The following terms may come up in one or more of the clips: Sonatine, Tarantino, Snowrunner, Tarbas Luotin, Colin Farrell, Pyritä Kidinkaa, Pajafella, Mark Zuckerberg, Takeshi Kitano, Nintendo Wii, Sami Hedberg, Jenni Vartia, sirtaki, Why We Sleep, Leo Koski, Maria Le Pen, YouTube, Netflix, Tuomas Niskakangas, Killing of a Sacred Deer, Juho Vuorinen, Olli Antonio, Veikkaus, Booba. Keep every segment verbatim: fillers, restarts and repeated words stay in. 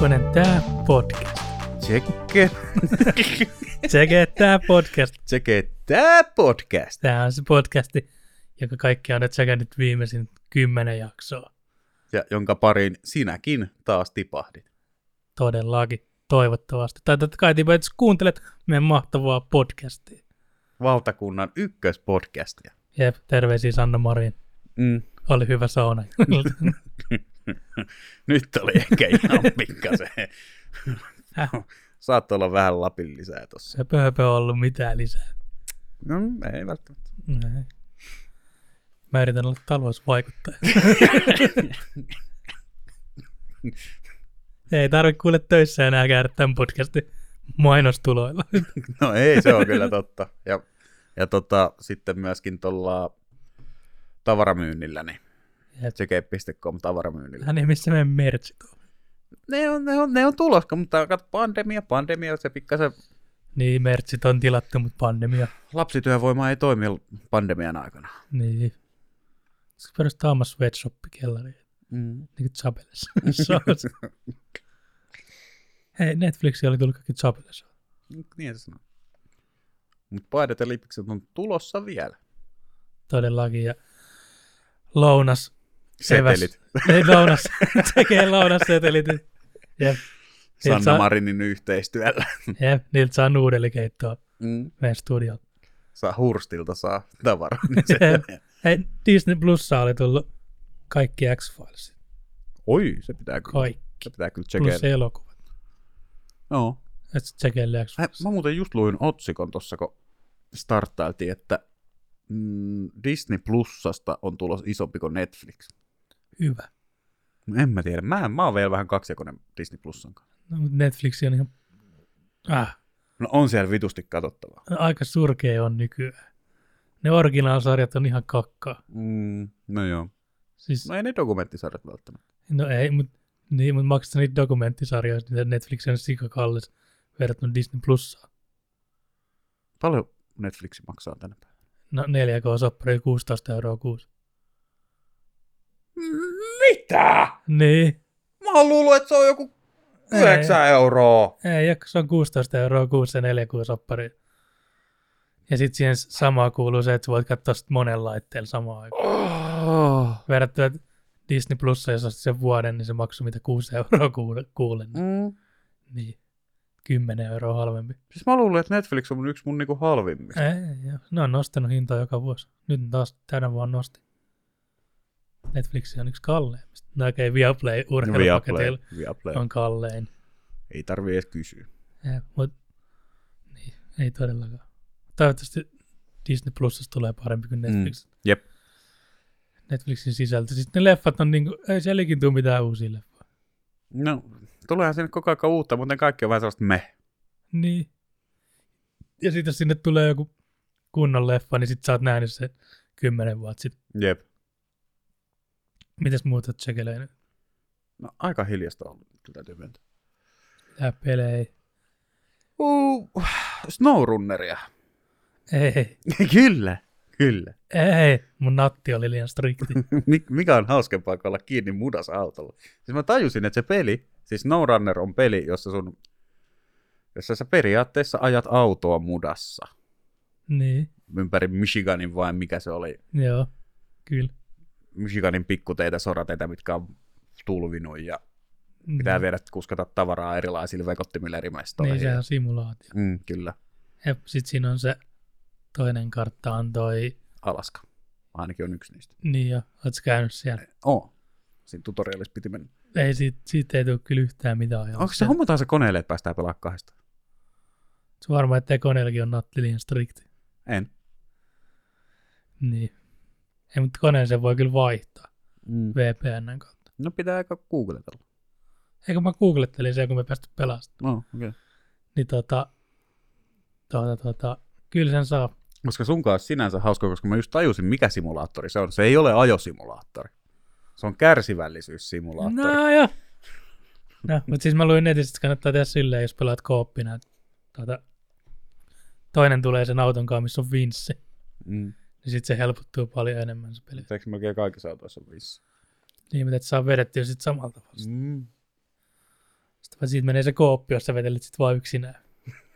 Kakkonen, tää podcast. Tsekke. Tsekke, tää podcast. Tsekke, tää podcast. Tää on se podcasti, joka kaikki on tsekännyt viimeisin kymmenen jaksoa. Ja jonka pariin sinäkin taas tipahdit. Todellakin, toivottavasti. Tai totta kai tipahit, kuuntelet meidän mahtavaa podcastia. Valtakunnan ykköspodcastia. Jep, terveisiä Sanna Marin. Mm. Oli hyvä sauna. Nyt oli ehkä ihan pikkasen. Saat olla vähän Lapin lisää tossa. Se pöhöpö on ollut mitään lisää. No ei välttämättä. Ei. Mä yritän olla talousvaikuttaja. Ei tarvitse kuule töissä enää käydä tämän podcastin mainostuloilla. No ei, se on kyllä totta. Ja, ja tota, sitten myöskin tuolla tavaramyynnillä, niin tsekei piste com tavaramyynnillä. Ja niin, missä meidän merchit on? Ne on, ne on, ne on tulossa, mutta katso, pandemia, pandemia, se pikkasen... Niin, merchit on tilattu, mutta pandemia. Lapsityövoima ei toimi pandemian aikana. Niin. Se perustaa oma sweatshop-kellari. Mm. Niin kuin Tsabelessa. Hei, Netflixi oli tullut kaikki Tsabelessa. Niin se sanoo. Mutta paidat ja lipikset on tulossa vielä. Todellakin, ja lounas. Setelit. Ei, lounas. Tekee lounassetelit. Jep. Sanna saa... Marinin yhteistyöllä. Jep, niiltä saa nuudelikeittoa mm. meidän studioon. Saa Hurstilta, saa tavaraa. Niin hei, Disney Plussa oli tullut kaikki X-Filesit. Oi, se pitää kyllä. Kaikki. Se pitää kyllä tsekeillä. Plus elokuvat. No. Et se tsekeillä X-Filesit. Mä muuten just luin otsikon tossa, kun starttailtiin, että Disney Plusasta on tulossa isompi kuin Netflix. Hyvä. En mä tiedä. Mä, mä oon vielä vähän kaksijakoinen Disney Plusan kanssa. No, mutta Netflix on ihan... Ah. No on siellä vitusti katsottavaa. No, aika surkea on nykyään. Ne originaalsarjat on ihan kakkaa. Mm, no joo. Siis... No ei ne dokumenttisarjat välttämättä. No ei, mutta niin, mut maksaa niitä dokumenttisarjoja, mitä Netflix on sikakallis verrattuna Disney Plusaan. Paljon Netflix maksaa tänä päivänä? No neljä K-soppari kuusitoista euroa kuusi. Mitä? Niin. Mä oon luullut, että se on joku yhdeksän euroa. Ei, joku se on kuusitoista euroa kuusi ja neljä K-soppari. Ja sit siihen samaa kuuluu se, että sä voit katsoa sit monen laitteella samaan aikaan. Oh. Verrattuna Disney Plussa, jos ostit sen vuoden, niin se maksoi mitä kuusi euroa kuulen. Mm. Niin. kymmenen euroa halvempi. Siis mä luulen, että Netflix on yksi mun niinku halvimmista. Ei, ne on nostanut hintaa joka vuosi. Nyt taas tänä vuonna nosti. Netflix on yksi kalleimmista. No okei, Viaplay urheilupaketilla on kallein. Ei tarvii edes kysyä. Ei, mut, niin, ei todellakaan. Toivottavasti Disney Plusasta tulee parempi kuin Netflix. Mm, jep. Netflixin sisältö. Sitten ne leffat on niinku, ei sielläkin tule mitään uusia leffoja. No... Tuleehan sinne koko ajan uutta, muuten kaikki on vähän sellaista meh. Niin. Ja sitten jos sinne tulee joku kunnon leffa, niin sit sä oot nähnyt sen kymmenen vuotta sitten. Jep. Mitäs muuta tsekelee nyt? No aika hiljasta on, kyllä täytyy myöntää. Tää pelejä. Uh, Snowrunneria. Ei. Kyllä, kyllä. Ei, mun natti oli liian strikti. Mikä on hauskempaa kuin olla kiinni mudassa autolla. Siis mä tajusin, että se peli, siis Snowrunner on peli, jossa sun, jossa sä periaatteessa ajat autoa mudassa. Niin. Ympäri Michiganin vai mikä se oli? Joo, kyllä. Michiganin pikkuteitä, sorateitä, mitkä on tulvinut ja niin. Pitää viedä kuskata tavaraa erilaisille vekottimille eri mestoihin. Niin, se on simulaatio. Mm, kyllä. Ja sit siinä on se toinen kartta on toi... Alaska. Ainakin on yksi niistä. Niin joo, oot sä käynyt siellä? Oon. Siinä tutorialissa piti mennä. Ei, siitä, siitä ei tule kyllä yhtään mitään ajaa. Onko se hommataan se koneelle, että päästään pelaamaan kahdesta? Se varmaan, ettei koneellakin on natti liian strikti. En. Niin. Ei, mutta koneen sen voi kyllä vaihtaa. Mm. V P N:n kautta. No pitää aika googletella. Eikö mä googlettelin sen, kun me päästy pelastamaan. No, okei. Okay. Niin tota, tota, tota, kyllä sen saa. Koska sun kanssa sinänsä hauska, koska mä just tajusin, mikä simulaattori se on. Se ei ole ajosimulaattori. Se on kärsivällisyyssimulaattori. No joo. No, mutta siis mä luin netistä, että kannattaa tehdä silleen, jos pelaat kooppina. Tuota, toinen tulee sen auton kanssa, missä on vinssi. Mm. Niin sit se helpottuu paljon enemmän se peli. Eikö melkein kaikissa autoissa on vinssi? Niin, mutta et saa vedettyä sit samalla tavalla. Mm. Sitten siitä menee se kooppi, jos sä vetelet sit vaan yksinään.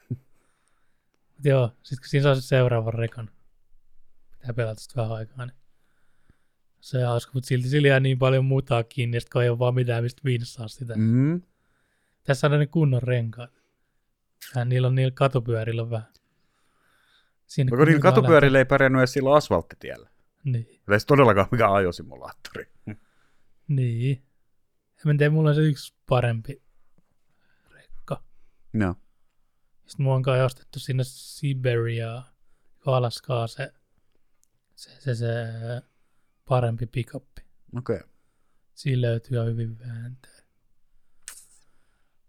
Mut joo, sit kun siinä saa sit seuraavan rekan, pitää pelata sit vähän aikaa, niin se on hauska, mutta silti sillä jää niin paljon mutaa kiinni, että kun ei ole vaan mitään, mistä vinsaa sitä. Mm-hmm. Tässä on ne kunnon renkaat. Ja niillä on niillä katopyörillä on vähän. Vaikka niillä katopyörillä ei pärjännyt edes silloin asfalttitiellä. Niin. Ei se todellakaan mikään ajosimulaattori. Niin. En tiedä, mulla on se yksi parempi rekka. No. Sitten mua onkaan ostettu sinne Siberiaan, Alaskaan se, se, se, se parempi pikappi. Okei. Okay. Siinä löytyy jo hyvin vääntöä.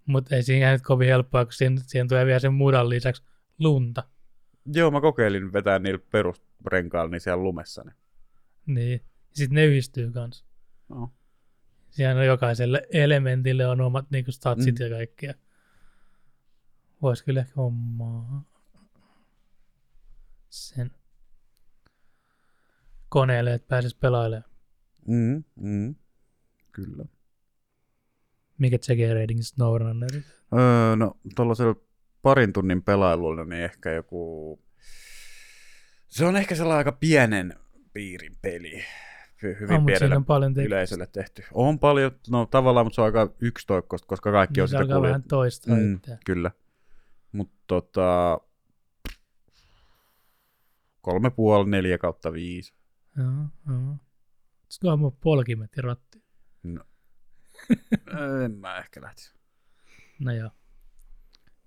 Mutta ei siinä nyt kovin helppoa, kun siihen, siihen tulee vielä sen mudan lisäksi lunta. Joo, mä kokeilin vetää niillä perusrenkailla niin siellä lumessa. Niin. Niin. Sitten ne yhdistyy kanssa. No. Siinä on jokaiselle elementille on omat niin kuin statsit mm. ja kaikkia. Vois kyllä ehkä hommaa sen koneelle, että pääsisi pelailemaan. Mm, mm. Kyllä. Mikä tsekee rating Snowrunnerin? Öö, no tuollaisella parin tunnin pelailulla, niin ehkä joku... Se on ehkä sellainen aika pienen piirin peli. Hyvin no, pienellä yleisölle tehty. On paljon, no tavallaan, mutta se on aika yksitoikkoista, koska kaikki niin, on sitä kuljettu. Se alkaa vähän toistaa mm, kyllä. Mutta tota... Kolme puoli, neljä kautta viisi. Joo, joo. Sikohan mun polkimet ja ratti. No. En mä ehkä lähtisi. No joo.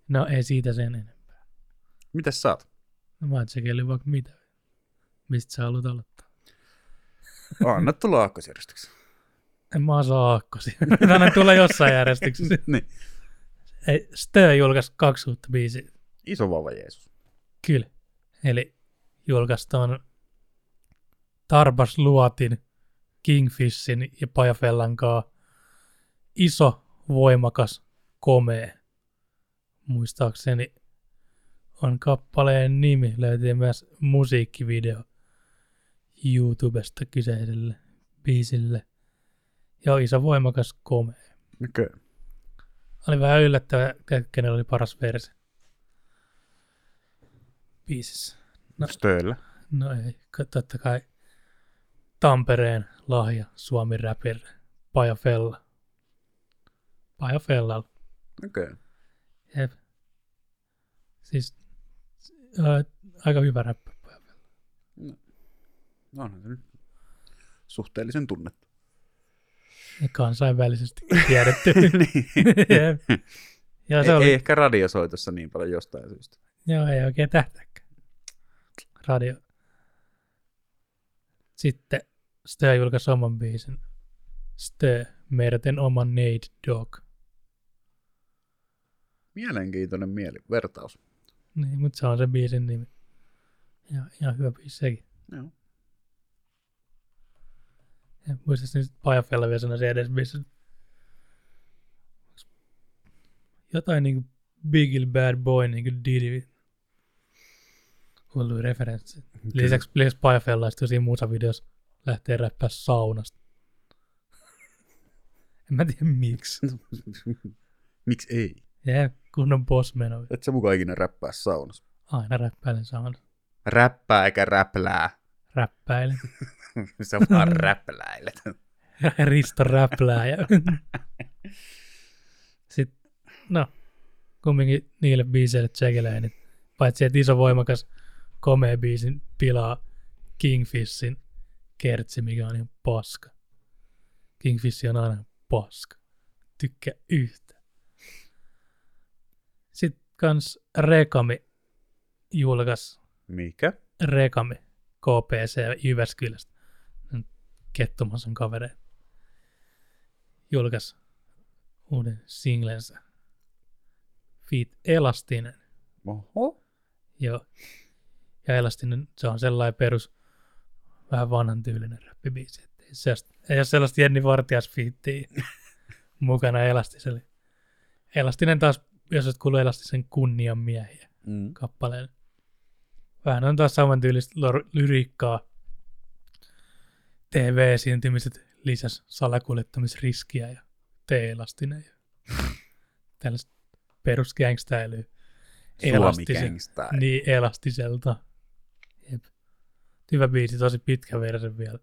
No ei siitä sen enempää. Mitäs sä oot? No mä oon tsekeillyt vaikka mitä. Mistä sä haluat aloittaa? Anna tulla aakkosjärjestyksessä. En mä saa aakkosjärjestyksessä. Anna tulla jossain järjestyksessä. Niin. Stö julkaisi kaksi uutta biisiä. Iso vauva Jeesus. Kyllä. Eli julkaistaan Tarbas Luotin, Kingfishin ja Pajafellan kaa. Iso, voimakas, komea. Muistaakseni on kappaleen nimi. Löytyy myös musiikkivideo YouTubesta kyseiselle biisille. Ja iso, voimakas, komea. Okei. Okay. Oli vähän yllättävää, että kenellä oli paras versio biisissä. No, Stöllä. No ei, totta kai Tampereen lahja Suomi-räpir Pajafella. Pajafellalla. Okei. Okay. Jep. Siis ää, aika hyvä räppä Pajafella. No, no onhan se nyt suhteellisen tunnettu. Ja kansainvälisesti tiedetty. Niin. Ja se ei, oli... ei ehkä radiosoitossa niin paljon jostain syystä. Joo, ei oikein tähtääkään. Radio. Sitten Stö julkaisi oman biisin. Stö, merten oma Nate Dog. Mielenkiintoinen mieli, vertaus. Niin, mutta se on se biisin nimi. Ja ihan hyvä biisi sekin. Joo. No. Muistaakseni sitten Pajafella vielä sanoi se edes biisi. Jotain niinku Bigil Bad Boy, niinku Didi. Hullu referenssi. Okay. Lisäksi, lisäksi Pajafella sitten siinä muussa videossa lähtee räppää saunasta. En mä tiedä miksi. Miksi ei? Jee, kunnon boss-meno. Et sä mukaan ikinä räppää saunassa? Aina räppäilen saunassa. Räppää eikä räplää. Räppäilen. Sä vaan räpläilet. Risto räplääjä. Sitten, no, kumminkin niille biiseille tsekelee, niin paitsi että iso voimakas komea biisin pilaa Kingfishin kertsi, mikä on ihan paska. Kingfish on aina paska. Tykkää yhtä. Sitten kans Rekami julkaisi. Mikä? Rekami. K P C Jyväskylästä. Kettumanson kavereen. Julkaisi uuden singlensä. Feat Elastinen. Oho. Joo. Ja Elastinen, se on sellainen perus vähän vanhan tyylinen räppibiisi. Ei, sellaista, ei ole sellaista Jenni Vartias featia mukana Elastiselle. Elastinen taas, jos olet kuullut Elastisen kunnian miehiä mm. kappaleen. Vähän on taas samantyylistä lyriikkaa. T V-esiintymiset lisäs salakuljettamisriskiä ja T-elastinen ja tällaista perusgängstäilyä. Suomi-gängstäilyä. Niin, Elastiselta. Jep. Hyvä biisi, tosi pitkä verran vielä.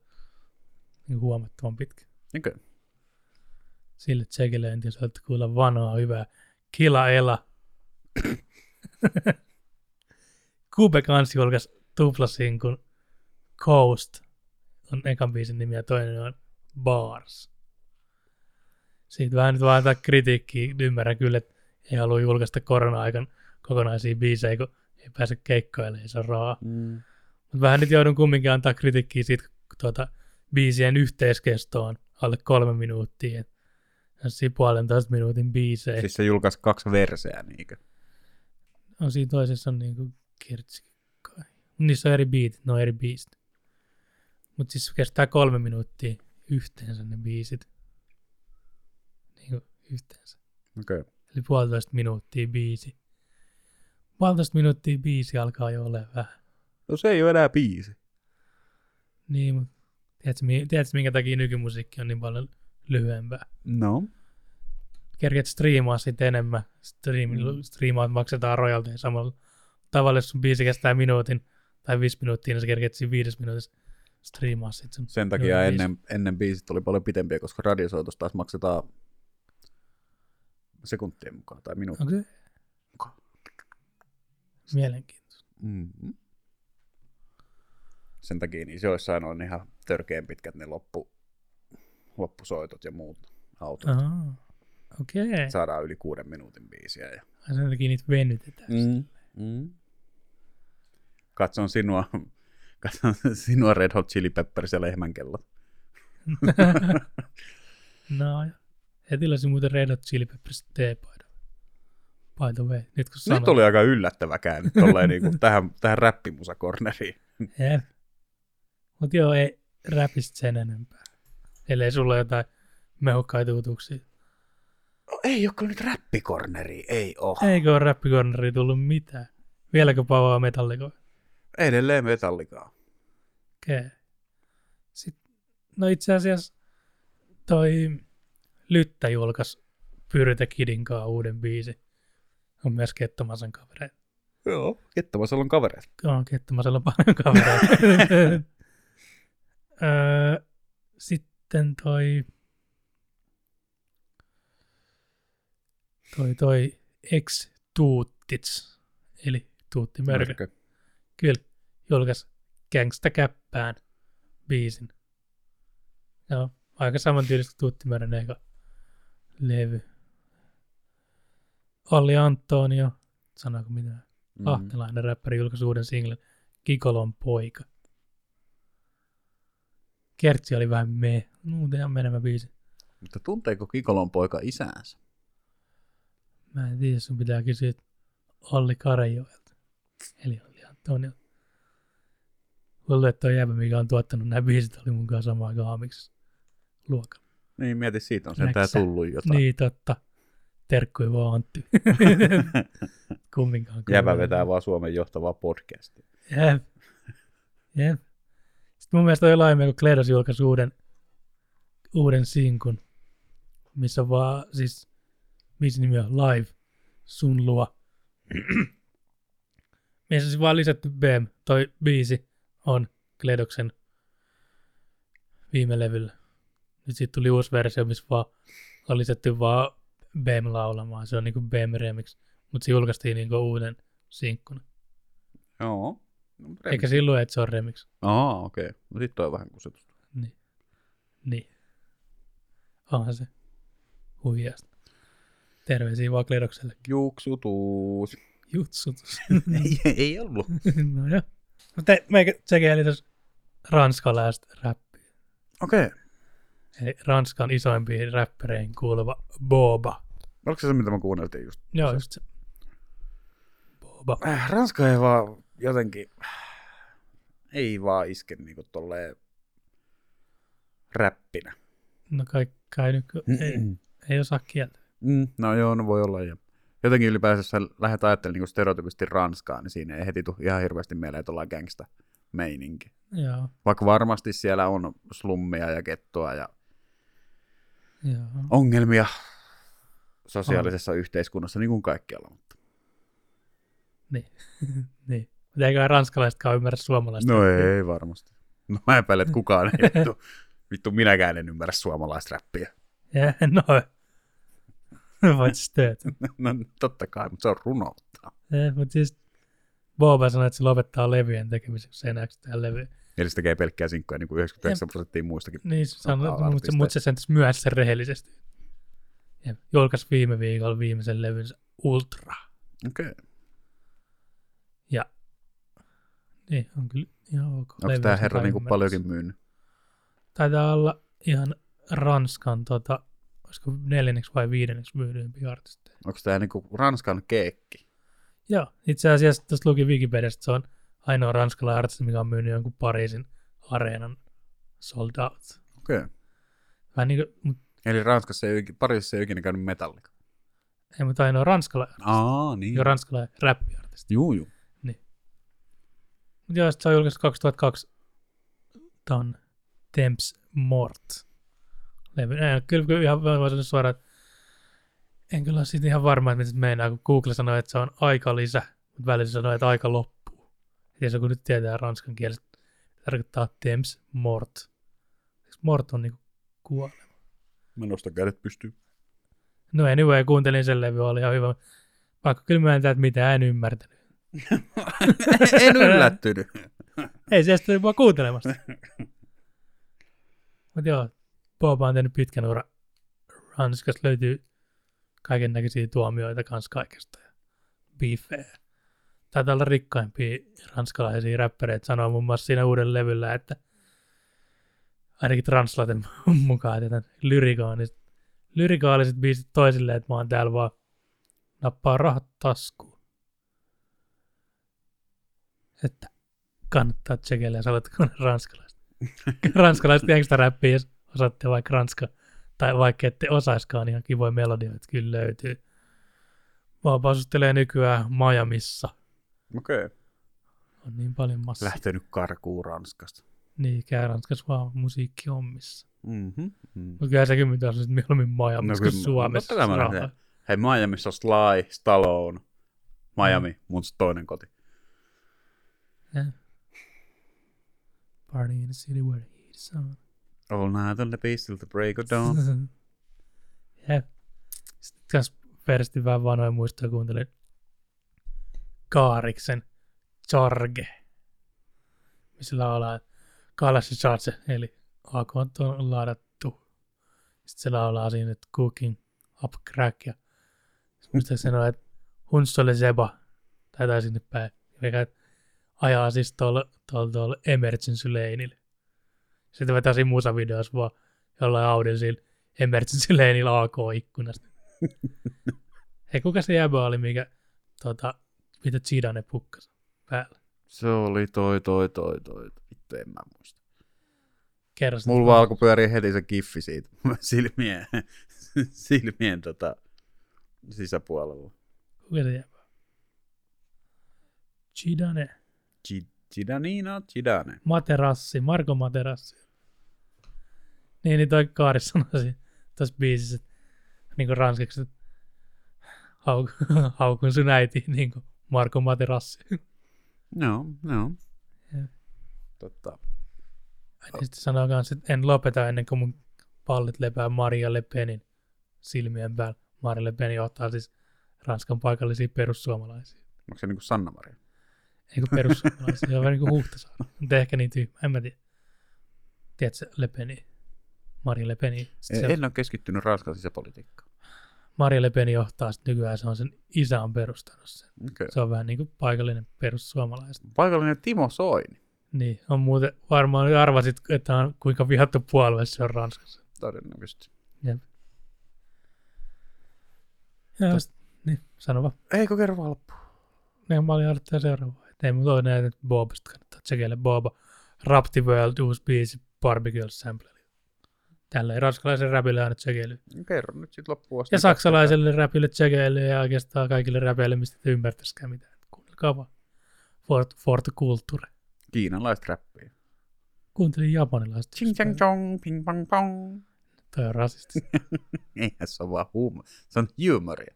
Niin huomattavan pitkä. Okei. Okay. Sille tsekille en tiedä, jos olette kuulla vanhaa, hyvää. Kila Ela. Kube kansi julkaisi tuplasinkun Coast. On ekan biisin nimi ja toinen on Bars. Siitä vähän nyt vaan antaa kritiikkiä. Ymmärrän kyllä, että ei halua julkaista korona-aikan kokonaisia biisejä, kun ei pääse keikkoille, ei saa rahaa. Mm. Mutta vähän nyt joudun kumminkin antaa kritiikkiä siitä tuota, biisien yhteiskestoon alle kolme minuuttia. Tässä puolentoista minuutin biisejä. Siis se julkaisi kaksi verseä niinkö? On siinä toisessa on niinku kertsikkai. Niissä on eri biitit, ne on eri biisit. Mutta siis kestää kolme minuuttia yhteensä ne biisit. Niinku yhteensä. Okei. Okay. Eli puolitoista minuuttia biisi. Puolitoista minuuttia biisi alkaa jo olemaan vähän. No se ei ole enää biisi. Niin, mutta tiedätkö, tiedätkö minkä takia nykymusiikki on niin paljon lyhyempää? No. Kerkeet striimaa sitten enemmän. Striim, mm. Striimaat maksetaan rojalteen samalla tavalla, jos sun biisi kestää minuutin tai viisi minuuttia, niin sä kerkeet siinä viides minuutissa striimaa sitten. Sen takia ennen, ennen biisit oli paljon pitempiä, koska radiosoitus taas maksetaan sekuntien mukaan tai minuutin. Onko se? Mielenkiintoista. Mm-hmm. Sen takia niin isoissaan on ihan törkeän pitkät ne loppu, loppusoitot ja muut autot. Aha. Okay. Saadaan yli kuuden minuutin biisiä. Ja... sen takia niitä venytetään. Mm, mm. Katson sinua, katson sinua Red Hot Chili Peppers ja lehmänkellot. No, ja tilasin muuten Red Hot Chili Peppers -teepaidan. By the way. Nyt, kun Nyt oli aika yllättävä käännyt niin tähän, tähän räppimusakorneriin. Jep. Mutta joo, ei räpistä sen enempää. Ellei sulla ole jotain mehukkaita uutuksia. No ei ole nyt räppikorneria, ei oo. Eikö ole räppikorneria tullut mitään? Vieläkö pavaa metallikaa? Edelleen metallikaa. Okei. Okay. Sitten, no itse asiassa toi Lyttä julkaisi Pyritä Kidinkaa uuden biisi. On myös Kettomasen kavereita. Joo, Kettomasella on kavereita. Joo, Kettomasella on paljon kavereita. Sitten toi... Toi toi Ex-Tuuttits, eli Tuutti Mörkö. Mörkö. Kyllä, julkaisi Gangsta-käppään biisin. Joo, aika samantyylistä kuin Tuutti Mörön eka levy. Olli Antonio, sanoiko mitään, mm-hmm. lahtelainen räppäri julkaisi uuden singlen Kikolon poika. Kertsi oli vähän me, muuten menevä biisi. Mutta tunteeko Kikolon poika isäänsä? Mä en tiedä, sun pitää kysyä Olli Karejoelta, eli Olli Antoniolta. Luulen, että toi Jäpä, mikä on tuottanut nämä biisit, oli mukaan samaa kaamiksi luokalla. Niin, mieti, siitä on sentään tullut jotain. Niin, totta. Terkkui vaan Antti. Kumminkaan. Jäpä vetää vaan Suomen johtavaa podcastia. Jep. Jep. Sitten mun mielestä oli laimea, kun Kledos julkaisi uuden, uuden sinkun, missä vaan siis... biisin nimi on Live, sun luo. Meissä on siis vaan lisätty B A M. Toi biisi on Kledoksen viime levyllä. Nyt siitä tuli uusi versio, missä vaan on lisätty vaan B A M laulamaan. Se on niinku B A M remix, mutta se julkaistiin niinku uuden sinkkuna. Joo. No, eikä silloin, että se on remix. Aa, okei. Okay. No sit toi on vähän kusetusta. Niin. Niin. Onhan se huviasta. Terveisiä vaan Kledoksellekin. Juksutuus. Jutsutus. ei, ei ollut. No joo. Mutta meikä tsekeili tuossa ranskalaista räppiä. Okei. Okay. Eli Ranskan isoimpiin räppäreihin kuuluva Booba. Oliko se se, mitä mä kuunneltiin just? Joo, just se. Booba. Äh, Ranska ei vaan jotenkin, ei vaan iske niinku tolleen räppinä. No kai, kai nyt, ei, ei osaa kieltä. Mm, no joo, no voi olla. Ja jotenkin ylipäänsä, jos sä lähdet ajattelemaan niin stereotypisesti Ranskaa, niin siinä ei heti tule ihan hirveästi mieleen, että ollaan gangsta-meininki. Joo. Vaikka varmasti siellä on slummia ja gettoa ja joo. ongelmia sosiaalisessa on. Yhteiskunnassa niin kuin kaikkialla. Mutta. Niin. niin. Mutta eiköhän ranskalaisetkaan ymmärrä suomalaista. No ei, ei varmasti. No mä epäilen, että kukaan ei vittu. Vittu minäkään en ymmärrä suomalaista räppiä. Ja, no. Voit Stööt. No totta kai, mutta se on runoutta. Ja, mutta siis Booba sanoi, että se lopettaa levyjen tekemisen, kun se enää yksittäin levyä. Eli se tekee pelkkää sinkkoja niin kuin yhdeksänkymmentäyhdeksän prosenttia muistakin. Niin, mutta mut se sentäisi myöhässä rehellisesti. Ja julkaisi viime viikolla viimeisen levynsä Ultra. Okei. Okay. Ja niin, on kyllä ihan ok. Onko tämä herra niin kuin paljonkin myynyt? Taitaa olla ihan Ranskan, tota, olisiko neljänneksi vai viidenneksi myydyimpiä artisteja. Onko tämä niin kuin Ranskan keekki? Joo, itse asiassa tuossa luki Wikipediasta, se on ainoa ranskalainen artisti, mikä on myynyt jonkun Pariisin areenan sold out. Okei. Okay. Niin kuin, eli Ranskassa ei, Pariisissa ei ikinä käynyt metallikaa. Ei, mutta ainoa ranskalainen artisti. Aa, niin. Jo ranskalainen räppiartisti. Juu, juu. Niin. Mutta joo, se on julkaistu kaksituhattakaksi ton Temps Mort. Ei, kyllä ihan voisin suoraan, että en kyllä ole siitä ihan varma, että mitä se meinaa, kun Google sanoi, että se on aika lisä, mutta välillä sanoi, että aika loppuu. Ja se kun nyt tietää ranskan kielessä, tarkoittaa Temps Mort. Mort on niinku kuolema. Mä nostan kädet pystyyn. No anyway, kuuntelin sen levy, oli ihan hyvä. Vaikka kyllä myöntää, että mitään en ymmärtänyt. en yllättynyt. Ei, se tuli mua kuuntelemasta. Mutta joo, Booba on tehnyt pitkän ura. Ranskasta löytyy kaiken näköisiä tuomioita kanssa kaikesta. Biffejä. Taitaa olla rikkaimpia ranskalaisia räppäreitä sanoo muun muassa siinä uuden levyllä, että ainakin translaten mukaan tämän lyrikaaliset, lyrikaaliset biisit toisille, että mä oon täällä vaan nappaa rahat taskuun. Että kannattaa tsekeillä, jos olet ranskalaiset. ranskalaiset jänkistä räppiä, jos osaatte vaikka ranska, tai vaikka ette osaiskaan, ihan kivoja melodioita kyllä löytyy. Booba asustelee nykyään Miamissa. Okei. Okay. On niin paljon massia. Lähtenyt karkuun Ranskasta. Niin, käy Ranskassa vaan musiikkihommissa. Mm-hmm. Mm. Mutta kyllä sekin mitä on sitten mieluummin Miamissa no, kuin Suomessa. No, hei, Miamissa on Sly, Stallone, Miami, mm. mun toinen koti. Yeah. Party in the city where the heat is on. All night on the beach till the break of dawn. yeah. Sitten kans perästi vähän vanhoja muistoja kuuntelin Kaariksen Charge, missä laulaa Kalassa Charge, eli A K on ladattu. Sitten se laulaa siinä, että cooking up crack, ja mistä sanoo, että Hunssole Seba, tai tai sinne päin, mikä ajaa siis tuolla tuolla emergency laneille. Sitten vetää siinä musavideossa vaan jollain Audin sillä emergency laneilla A K-ikkunasta. Hei, kuka se Jäpä oli, mikä, tota, mitä Zidane pukkasi päällä? Se oli toi, toi, toi, toi. Vittu, en mä muista. Kerro sitä. Mulla alkoi pyöriä heti se kiffi siitä silmien, silmien tota, sisäpuolella. Kuka se Jäpä? Zidane. Zidanina, Zidane. Materassi, Marko Materassi. Niin, niin toi Kaari sanoi tuossa biisissä, niin kuin ranskaksi, että hauk, haukun sun äiti, niin kuin Marko Materassi. No, no. Ja. Totta. Aina sitten sanoo myös, että en lopeta ennen kuin mun pallit lepää Maria Le Penin silmien päällä. Maria Le Pen johtaa siis Ranskan paikallisia perussuomalaisia. Onko se niin kuin Sanna Marin? Ei kun perussuomalaisia, se on vähän niin kuin Huhtasaari. Mutta ehkä niin tyhmä, en mä tiedä. Tiedätkö Le Peni? Maria Le Peni. En, en ole keskittynyt Ranskan sisäpolitiikkaan. Maria Le Pen johtaa sitten nykyään, se on sen isä on perustanut sen. Okay. Se on vähän niin kuin paikallinen perussuomalaiset. Paikallinen Timo Soini. Niin, on muuten varmaan arvasit, että on kuinka vihattu puolue se on Ranskassa. Todennäköisesti. Jep. Ja Tot... niin, sano vaan. Eikö kerro vaan loppuun? Ne, mä olin aloittaa seuraavaa. Ei mulla ole näin, että Boobasta kannattaa tsekeillä. Booba, Rap the World, uusi biisi, Barbecue Sample. Tälleen ranskalaiselle räpille aina tsekeily. Kerron nyt sitten loppuun asti. Ja saksalaiselle räpille tsekeily ja oikeastaan kaikille räpeille, mistä te ymmärtäisikään mitään. Kuunnelkaa vaan. Forte Kulture. Kiinalaista räppiä. Kuuntelin japanilaista. Ching chang chong, ping pang pong. Toi on rasistista. Eihän se on vaan huumoria. Se on huumoria.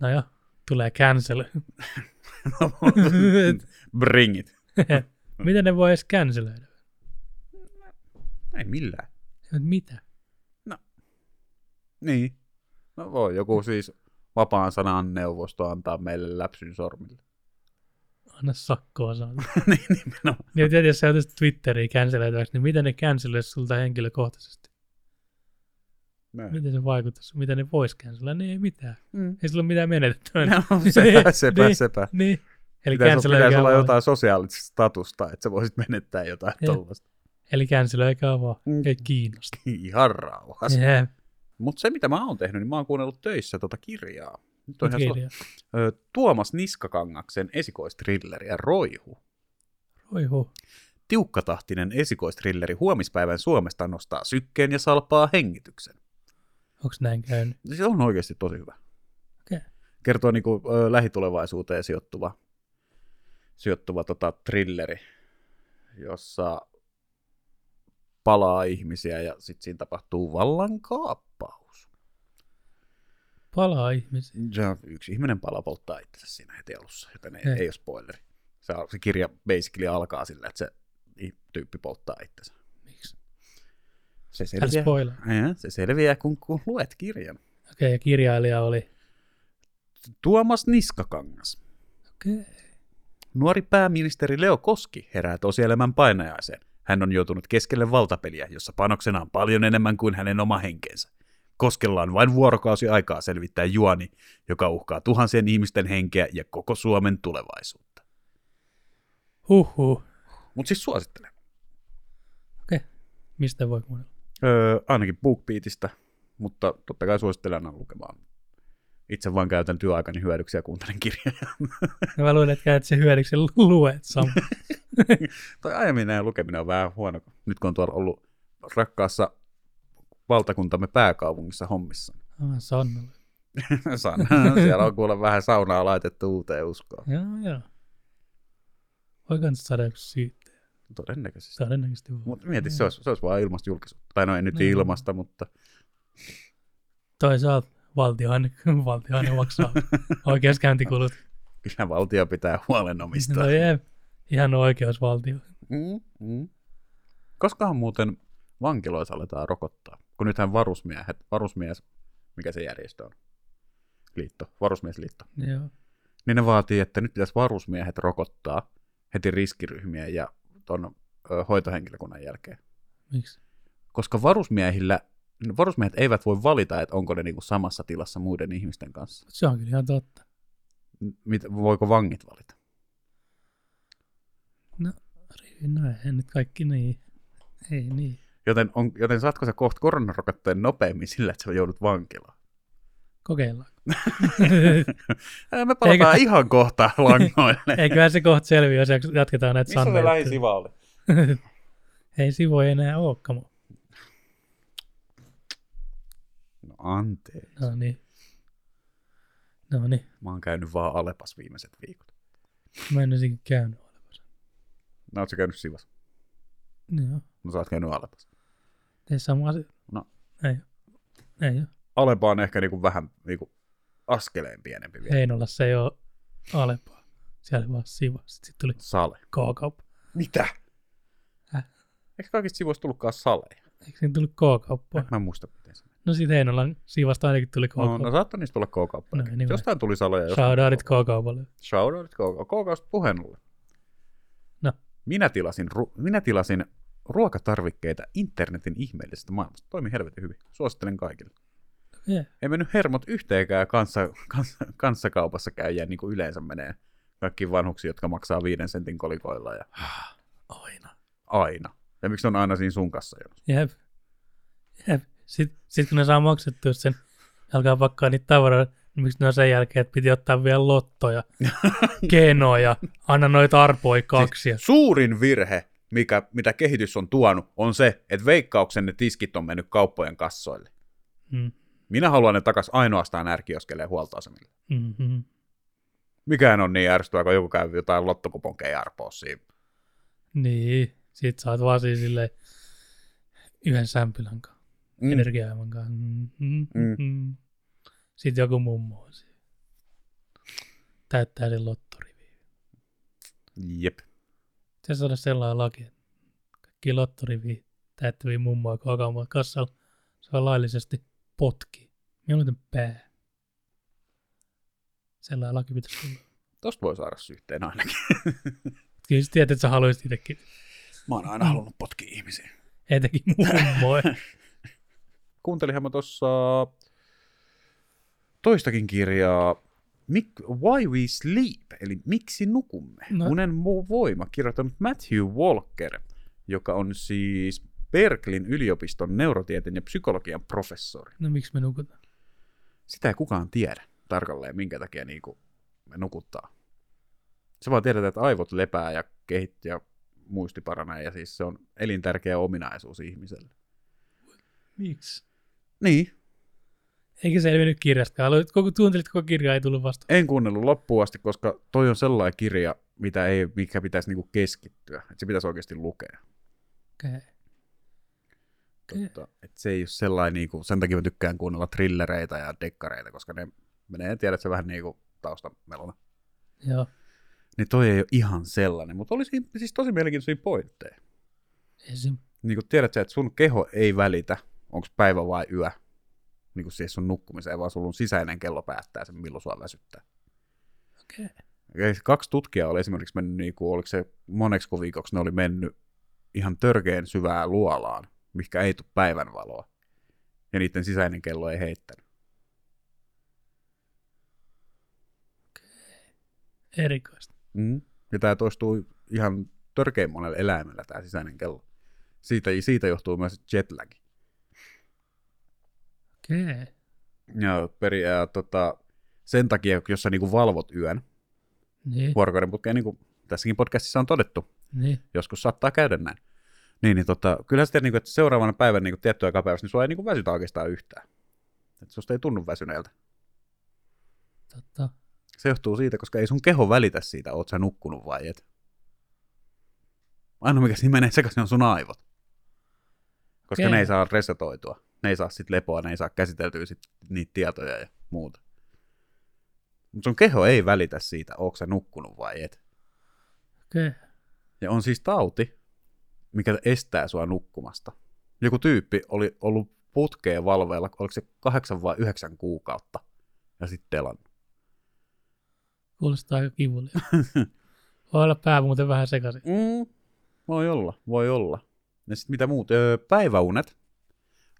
No joo, tulee cancel. Bring it. Miten ne voi edes cancelöidä? Ei millään. Mitä? No, niin. No voi joku siis vapaan sanan neuvosto antaa meille läpsyn sormille. Anna sakkoa saada. niin, nimenomaan. Niin, tiedät, jos sä otat Twitteriä cancelöitäväksi, niin mitä ne cancelöisi sulta henkilökohtaisesti? Mä. Miten se vaikuttaisi? Mitä ne vois cancelöidä? Niin ei mitään. Mm. Ei sillä ole mitään menetettävää. No, sepä, sepä, niin, sepä. Niin. Eli pitäisi pitäis olla jotain sosiaalista statusta, että sä voisit menettää jotain tollaista. Eli cancelöikää vaan. Mm. Ei kiinnosta. Ihan rauhassa. Yeah. Mutta se, mitä mä oon tehnyt, niin mä oon kuunnellut töissä tota kirjaa. Nyt on ihan su- Tuomas Niskakangaksen esikoistrilleri Roihu. Roihu. Tiukkatahtinen esikoistrilleri huomispäivän Suomesta nostaa sykkeen ja salpaa hengityksen. Onko näin käynyt? Se on oikeasti tosi hyvä. Okay. Kertoo niinku, ö, lähitulevaisuuteen sijoittuva, sijoittuva tota, trilleri, jossa palaa ihmisiä ja sitten siinä tapahtuu vallankaappaus. Palaa ihmisiä? Ja yksi ihminen palaa polttaa itsensä siinä heti alussa, joten ei, ei ole spoileri. Se, se kirja basically alkaa sillä, että se tyyppi polttaa itsensä. Miksi? Se selviää, ja, se selviää kun, kun luet kirjan. Okei, okay, ja kirjailija oli? Tuomas Niskakangas. Okei. Okay. Nuori pääministeri Leo Koski herää tosielämän painajaiseen. Hän on joutunut keskelle valtapeliä, jossa panoksena on paljon enemmän kuin hänen oma henkensä. Koskella on vain vuorokausi aikaa selvittää juoni, joka uhkaa tuhansien ihmisten henkeä ja koko Suomen tulevaisuutta. Huhhuh. Mut siis suosittelen. Okei. Okay. Mistä voi kuunnella? Öö, ainakin BookBeatista, mutta totta kai suosittelen aina lukemaan. Itse vaan käytän työaikani hyödyksiä ja kuuntelen kirjaa. No mä luulen, että käytät sen hyödyksi luet samoin. Toi aiemmin näin lukeminen on vähän huono, nyt kun on tuolla ollut rakkaassa valtakuntamme pääkaupungissa hommissa. Ah, Sanna. Sanna, siellä on kuule vähän saunaa laitettu uuteen uskoon. Joo, joo. Voi kanssa saada yksi syytteen. Todennäköisesti. Todennäköisesti. Mutta mieti, se olisi, se olisi vaan ilmasta julkisuutta. Tai no ei nyt no. ilmasta, mutta... Toisaalta valtiohan, valtiohan ne maksaa oikeuskäyntikulut. Kyllä valtio pitää huolen omistaa. No jep. Ihan oikeusvaltio. Mm, mm. Koskahan muuten vankiloissa aletaan rokottaa? Kun nythän varusmiehet, varusmies, mikä se järjestö on? Liitto, varusmiesliitto. Joo. Niin ne vaatii, että nyt pitäisi varusmiehet rokottaa heti riskiryhmiä ja ton ö, hoitohenkilökunnan jälkeen. Miksi? Koska varusmiehillä, varusmiehet eivät voi valita, että onko ne niinku samassa tilassa muiden ihmisten kanssa. Se on kyllä ihan totta. Mit, voiko vangit valita? No, no eihän nyt kaikki niin. Ei niin. Joten, on, joten saatko sä kohta koronarokotteen nopeammin sillä, että sä joudut vankilaan? Kokeillaan. Me palataan Eikä... ihan kohta langoille. Eiköhän se kohta selviä, jos jatketaan näitä sanneita. Missä me lähin sivalle? Ei sivoja enää olekaan. No anteeksi. No niin. No niin. Mä oon käynyt vaan Alepas viimeiset viikot. Mä en olisikin käynyt. No, ootko sä käynyt Sivassa? Joo. No, sä oot käynyt Alepassa. Tee sama asia. No. Ei oo. Ei oo. Alepa on ehkä niinku vähän niinku askeleen pienempi vielä. Heinolassa ei oo Alepaa. Siellä vaan Siva. Sitten sit tuli Sale. K-kauppa. Mitä? Häh? Eikö kaikista Sivoista tullutkaan Saleja? Eikö siinä tullut K-kauppaa? En mä muista, miten se. No sit Heinolan Sivasta ainakin tuli K-kauppa. No, no saattoi niistä tulla K-kauppaa. No, niin jostain tuli Saleja. Shoutoutit K-kaupalle. Shoutoutit K-kaupalle. K-kaupasta puhenulle. Minä tilasin, ru- minä tilasin ruokatarvikkeita internetin ihmeellisestä maailmasta. Toimi helvetin hyvin. Suosittelen kaikille. Yeah. Ei mennyt hermot yhteenkään kanssa, kanssa, kansakaupassa käyjään, niin kuin yleensä menee. Kaikki vanhuksia, jotka maksaa viiden sentin kolikoilla. Ja... Aina. Aina. Ja miksi on aina siinä sun kanssa? Jep. Jep. Sitten sit kun ne saa maksettua sen, alkaa pakkaa niitä tavaroita. Miksi ne on sen jälkeen, että piti ottaa vielä lottoja, kenoja, anna noita arpoi kaksi. Siis suurin virhe, mikä, mitä kehitys on tuonut, on se, että Veikkauksen ne tiskit on mennyt kauppojen kassoille. Mm. Minä haluan ne takaisin ainoastaan ärkioskeleen huoltoasemille. Mm-hmm. Mikään on niin ärsyttävää, kun joku käy jotain lottokuponkeja arpoa siinä. Niin, sit sä oot vaan siinä silleen yhden sämpylän kanssa. mm. energiaa kanssa. Mm, mm, mm. Mm. Sitten joku mummo on siellä. Täyttää sen lottoriviin. Jep. Se saada sellainen laki, että kaikki lottoriviin täyttäviä mummoja, kun alkaa kassalla saa laillisesti potki. Mieluiten pää. Sellainen laki pitäisi tulla. Tosta voi saada syytteen ainakin. Kyllä sä tiedät, että sä haluaisit itsekin. Mä oon aina halunnut potkia ihmisiä. Etenkin mummoja. Kuuntelinhan mä tossa toistakin kirjaa. Mik- Why We Sleep, eli Miksi nukumme? No. Unen muu voima, kirjoittanut Matthew Walker, joka on siis Berklin yliopiston neurotieteen ja psykologian professori. No miksi me nukutaan? Sitä ei kukaan tiedä tarkalleen, minkä takia niinku me nukuttaa. Se vaan tiedetään, että aivot lepää ja kehittyy ja muisti paranee, ja siis se on elintärkeä ominaisuus ihmiselle. Miksi? Niin. Eikä selvinnyt kirjastaan. Koko tuuntelit, koko kirja ei tullut vastaan. En kuunnellut loppuun asti, koska toi on sellainen kirja, mitä ei, mikä pitäisi niinku keskittyä. Et se pitäisi oikeasti lukea. Okei. Okay. Totta, että se ei ole sellainen, niinku, sen takia mä tykkään kuunnella trillereitä ja dekkareita, koska ne menee, tiedät, se vähän niinku taustamelona. Joo. Niin toi ei ole ihan sellainen, mutta olisi siis tosi mielenkiintoisia pointteja. Esim. Niin kuin tiedät sä, että sun keho ei välitä, onko päivä vai yö, niin kuin siis sun nukkumiseen, vaan sun sisäinen kello päättää sen, milloin sua väsyttää. Okei. Okay. Kaksi tutkijaa oli esimerkiksi mennyt, niin kuin, oliko se moneksi viikoksi, ne oli mennyt ihan törkeen syvään luolaan, mikä ei tule päivänvaloa. Ja niiden sisäinen kello ei heittänyt. Okei. Okay. Erikoista. Mm. Ja tämä toistuu ihan törkein monella eläimellä, tämä sisäinen kello. Siitä, siitä johtuu myös jetlagi. Okei. Okay. Ja peri, äh, tota, sen takia, jos sä niinku valvot yön, niin. Vuorokauden putkeen, niin kuin tässäkin podcastissa on todettu, niin. Joskus saattaa käydä näin. Niin, niin tota, kyllähän sitten niinku, että seuraavana päivänä niinku, tiettyä aikaa päivässä, niin sua ei niinku, väsytä oikeastaan yhtään. Et susta ei tunnu väsyneeltä. Totta. Se johtuu siitä, koska ei sun keho välitä siitä, oot sä nukkunut vai et. Ainoa mikä siinä menee sekaisin on sun aivot. Koska okay. Ne ei saa resetoitua. Ne ei saa sit lepoa, ne ei saa käsiteltyä sit niitä tietoja ja muuta. Mutta sun keho ei välitä siitä, ootko sä nukkunut vai et. Okei. Okay. Ja on siis tauti, mikä estää sua nukkumasta. Joku tyyppi oli ollut putkeen valveilla, oliko se kahdeksan vai yhdeksän kuukautta, ja sitten telannut. Kuulostaa aika kivulia. Voi olla pää muuten vähän sekaisin. Mm. Voi olla, voi olla. Ja sitten mitä muut? Öö, päiväunet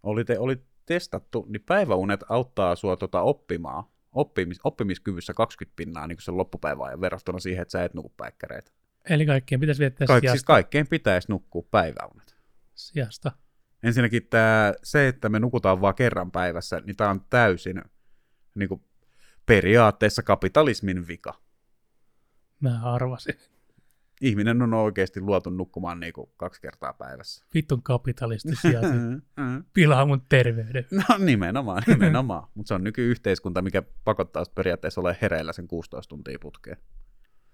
oli, te, oli testattu, niin päiväunet auttaa sua tota oppimaan, oppimis, oppimiskyvyssä kaksikymmentä pinnaa niin kuin sen loppupäiväajan verrattuna siihen, että sä et nuku päikkäreitä. Eli kaikkien pitäisi viettää Kaik, sijasta. Siis kaikkien pitäisi nukkua päiväunet. Sijasta. Ensinnäkin tää, se, että me nukutaan vaan kerran päivässä, niin tää on täysin niin kuin periaatteessa kapitalismin vika. Mä arvasin. Ihminen on oikeasti luotu nukkumaan niinku kaksi kertaa päivässä. Vittun kapitalistisia. Pilaa mun terveyden. No nimenomaan, nimenomaan. Mutta se on nykyyhteiskunta, mikä pakottaa periaatteessa olemaan hereillä sen kuusitoista tuntia putkeen.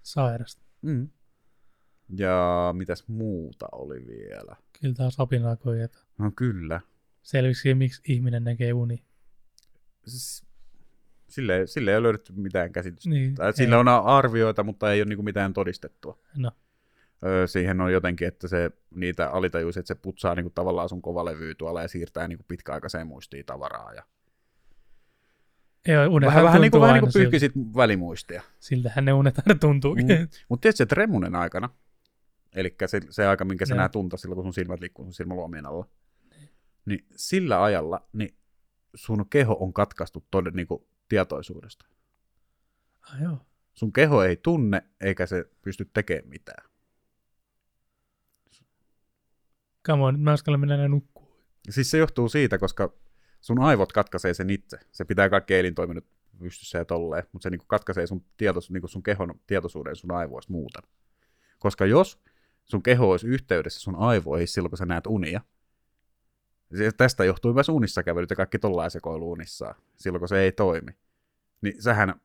Sairasta. Mm. Ja mitäs muuta oli vielä? Kyllä taas apinaa koijata. No kyllä. Selvisikö, miksi ihminen näkee uni? S- Sille, sille ei ole löydetty mitään käsitystä. Niin, sille ei. On arvioita, mutta ei ole niinku mitään todistettua. No. Öö, siihen on jotenkin, että se niitä alitajuisi, että se putsaa niinku tavallaan sun kovalevyä tuolla ja siirtää niinku pitkäaikaiseen muistiin tavaraa. Ja... Ei, vähän vähän niinku, vähän niinku pyyhkisit välimuistia. Siltähän ne unet aina tuntuukin. Mm. Mutta tietysti, että remunen aikana, eli se, se aika, minkä sä näet tunta silloin, kun sun silmät liikkuu sun silmäluomien alla, ne. Niin sillä ajalla niin sun keho on katkaistu todella... Niinku, tietoisuudesta. Ah, joo. Sun keho ei tunne, eikä se pysty tekemään mitään. Come on, mä uskallan mennä nukkuun. Siis se johtuu siitä, koska sun aivot katkaisee sen itse. Se pitää kaikki elintoiminnot pystyssä ja tolleen, mutta se niinku katkaisee sun, tietos, niinku sun kehon tietoisuuden sun aivoista muuta. Koska jos sun keho olisi yhteydessä sun aivoihin silloin, kun sä näet unia, tästä johtuu myös unissa kävelyt ja kaikki tollain sekoilu unissaan, silloin kun se ei toimi. Niin sähän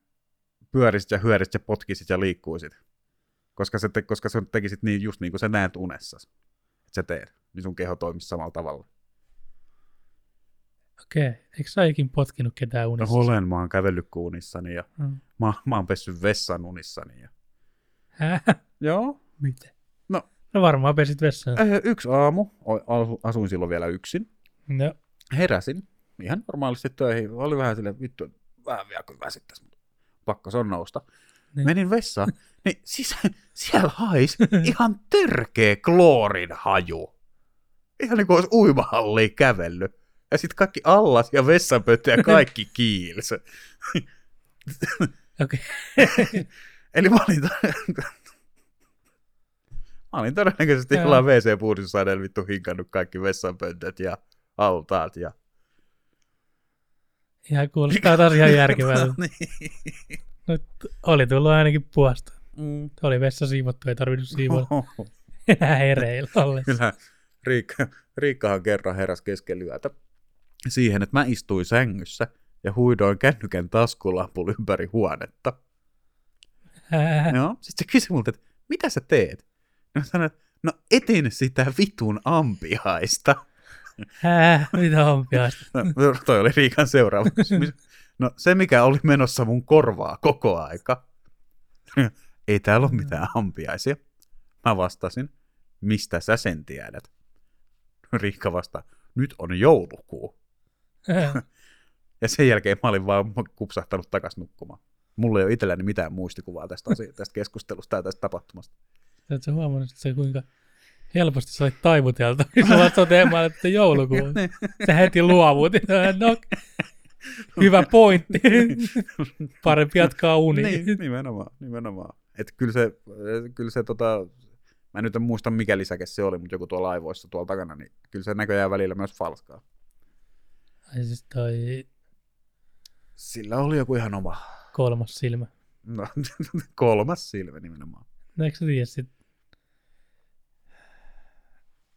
pyörisit ja hyörisit ja potkisit ja liikkuisit, koska sä, te, koska sä tekisit niin just niin kuin sä näet unessasi, että sä teet, niin sun keho toimisi samalla tavalla. Okei, eikö sä ikin potkinut ketään unissa? No olen, mä oon kävellyt kuunissani ja mm. mä, mä oon pessyt vessan unissani. Ja... Häh? Joo. Miten? No, no varmaan pesit vessan. Äh, yksi aamu, asuin silloin vielä yksin. No. Heräsin ihan normaalisti töihin. Oli vähän silleen, vittu, vähän vielä kun väsittäis, mutta pakko se on nousta. Niin. Menin vessaan, niin siis, siellä haisi ihan törkeä kloorin haju. Ihan niin kuin olisi uimahalliin kävellyt. Ja sitten kaikki allas ja vessanpöytä ja kaikki kiilsi. Okei. Eli mä olin, to- mä olin todennäköisesti jollain wc-puhdissa aina vittu hinkannut kaikki vessanpöntöt ja altaat. Ja... Ihan kuulostaa taas ihan järkevältä. Niin. No, oli tullut ainakin puhasta. Mm. Oli vessa siivottu, ei tarvinnut siivoilla. Oho. Enää hereillä ollessa. Kyllä. Riikka, Riikkahan kerran heräsi kesken yötä siihen, että mä istuin sängyssä ja huidoin kännykän taskulampun ympäri huonetta. No, sitten se kysyi multa, että mitä sä teet? Ja mä sanoin, että no etin sitä vitun ampiaista. Hää, mitä ampiaista? No, toi oli Riikan seuraava kysymys. No se, mikä oli menossa mun korvaa koko aika. Ei täällä ole mitään ampiaisia. Mä vastasin, mistä sä sen tiedät? Riikka vastaa, nyt on joulukuu. Äh. Ja sen jälkeen mä olin vaan kupsahtanut takaisin nukkumaan. Mulla ei ole itselläni mitään muistikuvaa tästä, asia, tästä keskustelusta ja tästä tapahtumasta. Oletko huomannut, että se, kuinka helposti sä olet taivuteltu? Sä teemään, että joulukuu. Sä heti luovut. No, hyvä pointti. Parempi jatkaa unia. Niin, nimenomaan. nimenomaan. Että kyllä se... Kyllä se tota, mä nyt en muista, mikä lisäke se oli, mutta joku tuolla laivoissa tuolla takana, niin kyllä se näköjään välillä myös falskaa. Ai siis toi... Sillä oli joku ihan oma. Kolmas silmä. No, kolmas silmä nimenomaan. No eikö sä tiedä sit...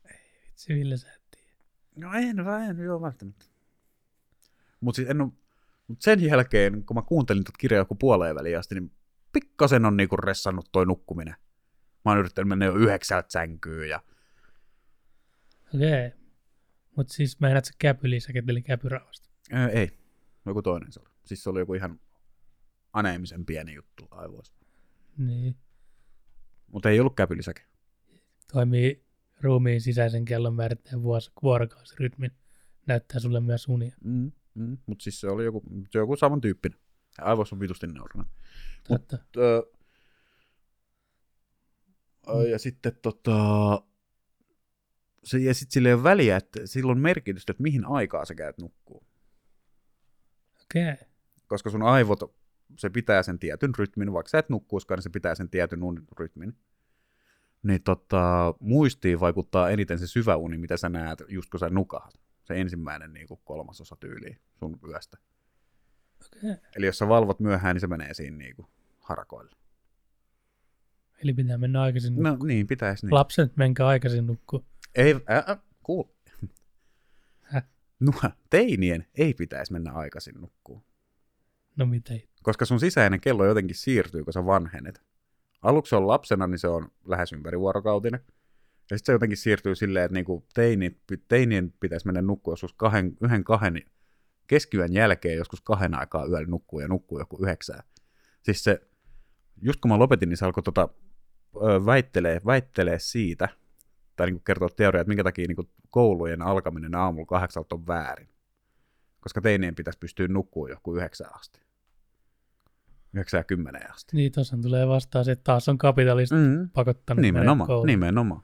Ei vitsi, Ville sä et tiedä. No en vaan, en joo välttämättä. Mut siis en oo... Mut sen jälkeen, kun mä kuuntelin tuot kirjaa joku puoleen väliin asti, niin pikkasen on niinku ressannut toi nukkuminen. Mä oon yrittänyt mennä jo yhdeksältä sänkyyn. Ja... Okei. Okay. Mutta siis mä en näytä käpylisäket, eli käpyrauhasta. Öö, ei. Joku toinen se oli. Siis se oli joku ihan aneemisen pieni juttu aivoissa. Niin. Mutta ei ollut käpylisäke. Toimii ruumiin sisäisen kellon määrittäjän vuorokausirytmin. Näyttää sulle myös unia. Mm, mm. Mutta siis se oli joku, joku samantyyppinen. Aivoissa on vitusti neurona. Totta. Mut, öö... Ja sitten tota, se, ja sit sille on väliä, että sillä on merkitystä, että mihin aikaa sä käyt nukkuu. Okei. Okay. Koska sun aivot, se pitää sen tietyn rytmin, vaikka sä et nukkuuskaan, niin se pitää sen tietyn rytmin. Niin tota, muistiin vaikuttaa eniten se syvä uni, mitä sä näet, just kun sä nukahat. Se ensimmäinen niin kuin kolmasosa tyyliin sun yöstä. Okei. Okay. Eli jos sä valvot myöhään, niin se menee siinä niin kuin harakoille. Eli pitää mennä aikaisin nukkuun. No niin, pitäisi niin. Lapset, menkää aikaisin nukkuun. Ei, ää, kuul. Häh? No, teinien ei pitäisi mennä aikaisin nukkuun. No miten? Koska sun sisäinen kello jotenkin siirtyy, kun sä vanhenet. Aluksi on lapsena, niin se on lähes ympärivuorokautinen. Ja sitten se jotenkin siirtyy silleen, että niinku teinit, teinien pitäisi mennä nukkuun joskus kahden, yhden kahden keskiyön jälkeen, joskus kahden aikaa yöllä nukkuu ja nukkuu joku yhdeksään. Siis se, just kun mä lopetin, niin se alkoi tota... Väittelee, väittelee siitä, tai niin kuin kertoo teoriaa, että minkä takia niin kuin koulujen alkaminen aamulla kahdeksalta on väärin. Koska teineen pitäisi pystyä nukkumaan joku yhdeksään asti. Yhdeksään kymmeneen asti. Niin, tuossa tulee vastaan se, että taas on kapitalisti mm-hmm. pakottanut nimenomaan, kouluun. Nimenomaan.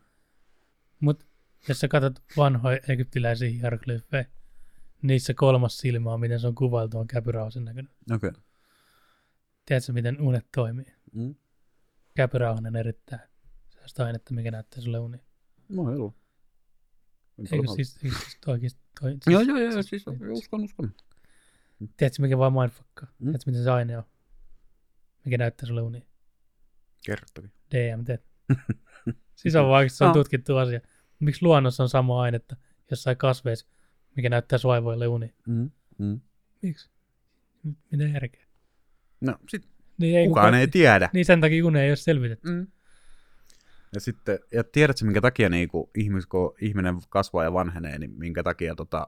Mutta jos sä katsot vanhoja egyptiläisiä hieroglyfejä, niissä kolmas silmä on, miten se on kuvailtu, on käpyrauhasen näköinen. Okei. Okay. Tiedätkö, miten unet toimii? Mm. Käpyrauhanen erittää sellaista ainetta, mikä näyttää sulle unia. No, ei ollut. Eikö siis, siis oikeasti toi? Siis, joo, joo, joo, siis uskon, uskon. Tiedätkö, mikä vaan mindfuckaa? Mm. Tiedätkö, mitä se aine on, mikä näyttää sulle unia? Kerrottakin. D M T. Siis on vaikka, se on tutkittu asia. Miksi luonnossa on sama ainetta jossain kasveissa, mikä näyttää sun aivoille unia? Mm. Mm. Miksi? Miten järkeä? No, sit. Niin ei, kukaan kuka, ei tiedä. Niin sen takia kun ei ole selvitetty. Mm. Ja sitten, ja tiedätkö minkä takia niin kun ihmis, kun ihminen kasvaa ja vanhenee, niin minkä takia tota,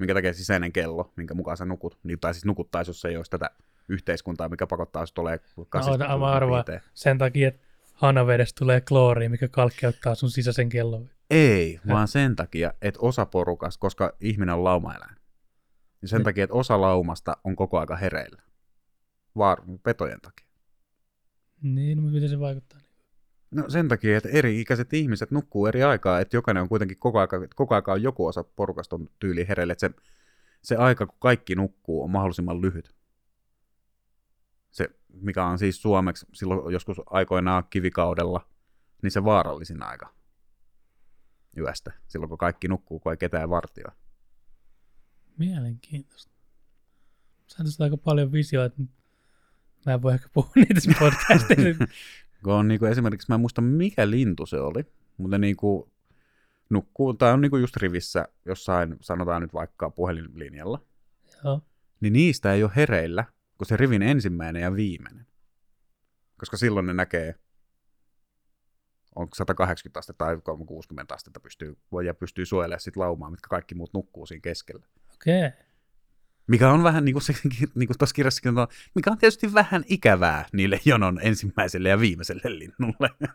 minkä takia sisäinen kello, minkä mukaan sä nukut, niin pääsis nukuttaisi, jos ei olisi tätä yhteiskuntaa, mikä pakottaa, jos tulee kasista. No, mä arvaan sen takia, että hanavedestä tulee klooria, mikä kalkkeuttaa sun sisäisen kellon. Ei, vaan sen takia, että osa porukas, koska ihminen on laumaeläin, niin sen takia, että osa laumasta on koko aika hereillä. Vaan petojen takia. Niin, mutta miten se vaikuttaa? No sen takia, että eri-ikäiset ihmiset nukkuu eri aikaa, että jokainen on kuitenkin koko aika, koko aika on joku osa porukasta on tyyliin hereille, että se, se aika, kun kaikki nukkuu, on mahdollisimman lyhyt. Se, mikä on siis suomeksi silloin joskus aikoinaan kivikaudella, niin se vaarallisin aika yöstä, silloin kun kaikki nukkuu, kun ei ketään vartioi. Mielenkiintoista. Sä on aika paljon visioita, että mä en voi ehkä puhua niitä podcasteissa. On niinku esimerkiksi, mä en muista mikä lintu se oli, mutta niinku nukkuu, tai on niinku just rivissä jossain, sanotaan nyt vaikka puhelinlinjalla, joo, niin niistä ei ole hereillä, kun se rivin ensimmäinen ja viimeinen. Koska silloin ne näkee, onko sata kahdeksankymmentä astetta tai kolmesataakuusikymmentä astetta, pystyy, ja pystyy suojelemaan sit laumaa, mitkä kaikki muut nukkuu siinä keskellä. Okei. Okay. Mikä on vähän, niin kuin, niin kuin tuossa kirjassakin on, mikä on tietysti vähän ikävää niille jonon ensimmäiselle ja viimeiselle linnulle.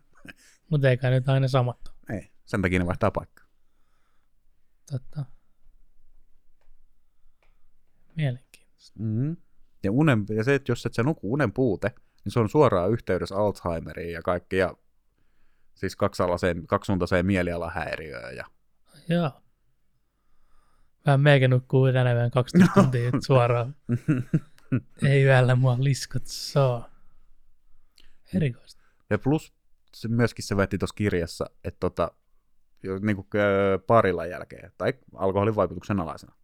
Mutta eikä nyt aina samat. Ei, sen takia ne vaihtaa paikkaa. Totta. Mielenkiintoista. Mm-hmm. Ja, unen, ja se, että jos et sä nuku unen puute, niin se on suoraan yhteydessä Alzheimeriin ja kaikkia, siis kaksisuuntaiseen mielialahäiriöön. Ja... Joo. Vähän meikä nukkuu tänään vähän kaksitoista tuntia suoraan. Ei yöllä mua liskot saa. Erikoista. Ja plus se myöskin se väitti tuossa kirjassa, että tota, niinku parilla jälkeen, tai alkoholin vaikutuksen alaisena.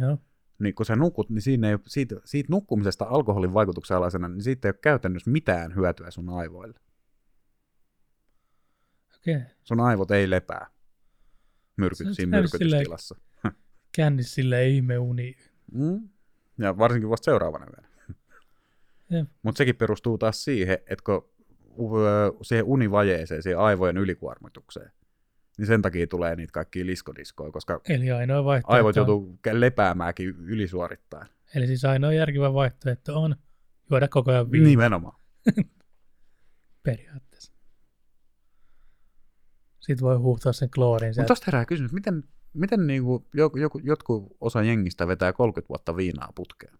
Joo. Niin kun sä nukut, niin siinä ei ole, siitä, siitä nukkumisesta alkoholin vaikutuksen alaisena, niin siitä ei ole käytännössä mitään hyötyä sun aivoille. Okei. Okay. Sun aivot ei lepää myrkyt, siinä myrkytystilassa. Kännis sillä ihme uni. Mm. Ja varsinkin vasta seuraavana yönä. Mutta sekin perustuu taas siihen, että kun siihen univajeeseen, siihen aivojen ylikuormitukseen, niin sen takia tulee niitä kaikkia liskodiskoja, koska eli ainoa vaihtoehto aivot joutuu lepäämäänkin ylisuorittain. Eli siis ainoa järkevä vaihtoehto on juoda koko ajan viinaa. Nimenomaan. Periaatteessa. Sitten voi huuhtaa sen kloorin. Mutta tuosta herää kysymys, miten... Miten niinku jotkut osa jengistä vetää kolmekymmentä vuotta viinaa putkeen?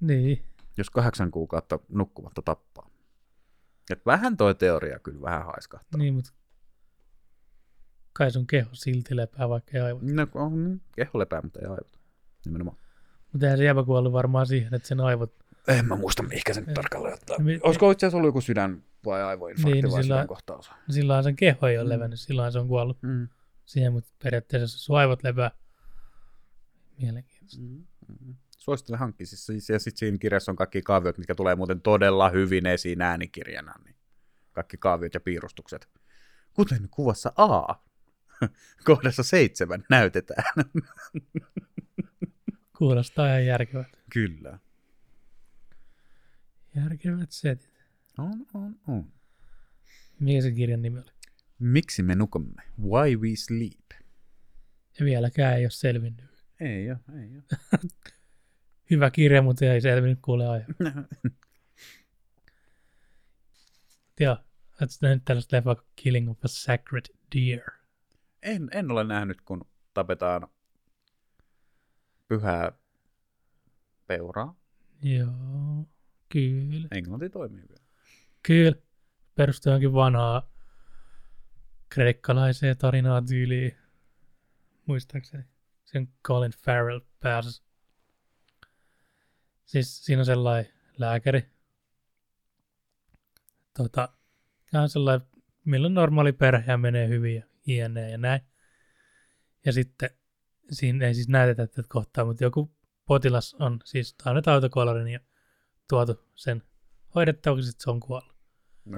Niin. Jos kahdeksan kuukautta nukkumatta tappaa. Et vähän toi teoria kyllä vähän haiskahtaa. Niin, mutta kai sun keho silti lepää, vaikka ei aivot. No, keho lepää, mutta ei aivot. Nimenomaan. Mutta eihän se Jäpä kuollut varmaan siihen, että sen aivot... En mä muista, mihinkä se nyt tarkalleen ottaa. Me... Olisiko itse asiassa ollut joku sydän vai aivoinfarkti niin, vai sydän kohtaus? Silloinhan sen keho ei ole mm. levännyt, silloinhan se on kuollut. Mm. Siihen, mutta periaatteessa sun aivot lepää. Mielenkiintoista. Mm-hmm. Suosittelen hankkia. Siis, ja sitten siinä kirjassa on kaikki kaaviot, mitkä tulee muuten todella hyvin esiin äänikirjana. Niin kaikki kaaviot ja piirustukset. Kuten kuvassa A, kohdassa seitsemän näytetään. Kuulostaa ihan järkevät. Kyllä. Järkevät setit. On, on, on. Mikä se kirjan nimi oli? Miksi me nukumme? Why we sleep? Ja vieläkään ei ole selvinnyt. Ei ole, ei ole. Hyvä kirja, mutta ei selvinnyt kuule aiemmin. Joo, oletko nähnyt tällaista leffaa kuin Killing of a Sacred Deer? En, en ole nähnyt, kun tapetaan pyhää peuraa. Joo, kyllä. Englanti toimii vielä. Kyllä, perustuu johonkin vanhaa kreikkalaiseen tarinaa tyyliin, muistaakseni. Se on Colin Farrell päässä. Siis siinä on sellainen lääkäri. Tota, tämä on sellainen, millä on normaali perhe ja menee hyvin ja hieneen ja näin. Ja sitten siinä ei siis näytetä, että kohtaa, mutta joku potilas on siis annettu autokolarin ja tuotu sen hoidettavaksi, sitten se on kuollut.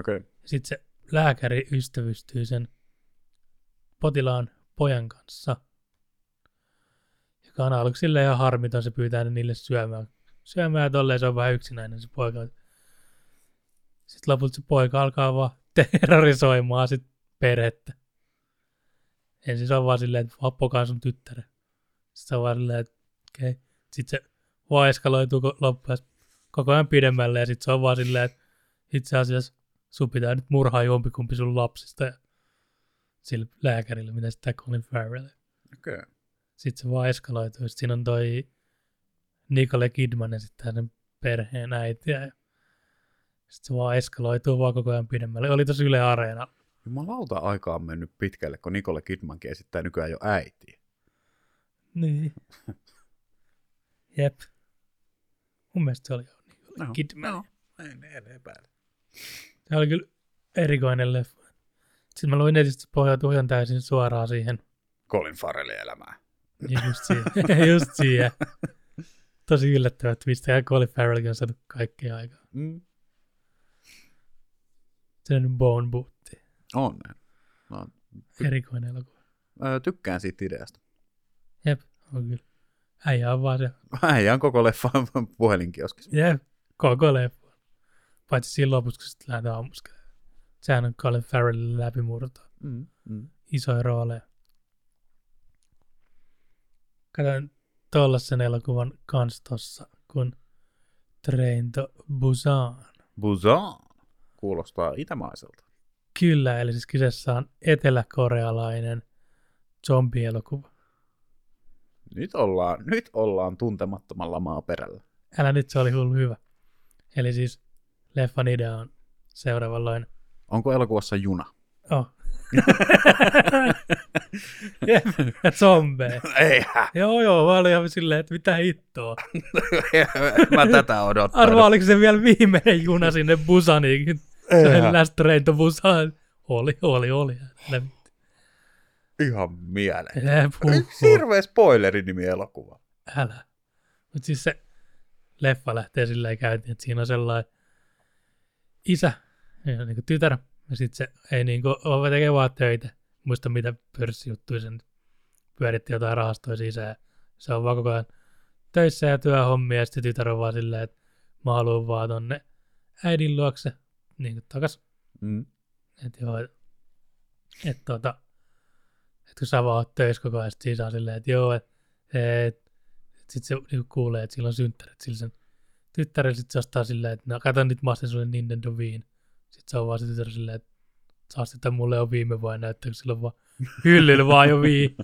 Okay. Sitten se lääkäri ystävystyy sen potilaan pojan kanssa, joka on aluksi silleen ihan harmiton, se pyytää ne niille syömään. Syömään tolleen se on vähän yksinäinen se poika. Sitten lopulta se poika alkaa vaan terrorisoimaan sit perhettä. Ensin se on vaan silleen, että vaan pokaan sun tyttären. Sitten varrella, että okei. Okay. Sitten se vaan eskaloituu loppuun koko ajan pidemmälle ja sitten se on vaan silleen, että itse asiassa sun pitää nyt murhaa jompikumpi sun lapsista ja sille lääkärille, mitä sitä Colin Farrell. Okei. Okay. Sitten se vaan eskaloituu. Sitten siinä on toi Nicole Kidman ja sitten hänen perheen äitiä. Ja sitten se vaan eskaloituu vaan koko ajan pidemmälle. Oli tossa Yle Areenalla. Jumalauta, aika on mennyt pitkälle, kun Nicole Kidmankin esittää nykyään jo äitiä. Niin. Jep. Mun mielestä se oli jo Nicole no, Kidman. No, en, en epäile. Se oli kyllä erikoinen leffa. Sitten mä luin netistä, se pohjautui ihan täysin suoraan siihen. Colin Farrellin elämää. Ja just siihen. Just siihen. Tosi yllättävää, että mistä Colin Farrellkin on saanut kaikkea aikaa. Mm. Se on Bone Bootti. On. No, ty- erikoinen elokuva. Öö, tykkään siitä ideasta. Jep, on kyllä. Äijä on vaan se. Äijä on koko leffa puhelinkioskissa. Jep, koko leffa. Paitsi siinä lopussa, kun sitten lähdetään ammuskelemaan. Sehän on Colin Farrellin läpimurto. Mm, mm. Isoja rooleja. Katsoin tollasen elokuvan kans tossa, kun Train to Busan. Busan? Kuulostaa itämaiselta. Kyllä, eli siis kyseessä on eteläkorealainen zombielokuva. Nyt ollaan, nyt ollaan tuntemattomalla maaperällä. Älä nyt, se oli hullu hyvä. Eli siis leffan idea on seuraavanlainen. Onko elokuvassa juna? Oh. Ja zombeja. Eihän. Joo, joo, mä olin ihan silleen, että mitä hittoa. Mä tätä odottanut. Arvaa, oliko se vielä viimeinen juna sinne Busaniin? Se last train to Busan. Oli, oli, oli. Ihan mieleen. Hirveä spoilerinimi elokuva. Älä. Mut siis se leffa lähtee silleen käyntiin, että siinä on sellainen isä, ja niin kuin tytär, ja sitten se ei niin kuin ole tekee vaan töitä. Muista mitä pörssijuttuja sen pyöritti jotain rahastoja sisään. Se on vaan koko ajan töissä ja työhommia, ja sitten tytär on vaan silleen, että mä haluan vaan tonne äidin luokse niin kuin takas. Mm. Että joo, että tuota, et kun sä vaan oot töissä koko ajan, sitten siinä on silleen, että joo, että et, sitten se niin kuulee, että sillä on synttärit sillä sen tyttärellä, sitten se ostaa silleen, että no kato nyt mä astin sulle Nintendo Wiiin. Sitten se on vaan se tytär silleen, että saas sitä mulle on viime vai näyttääkö silloin vaan hyllyllä vaan jo vii.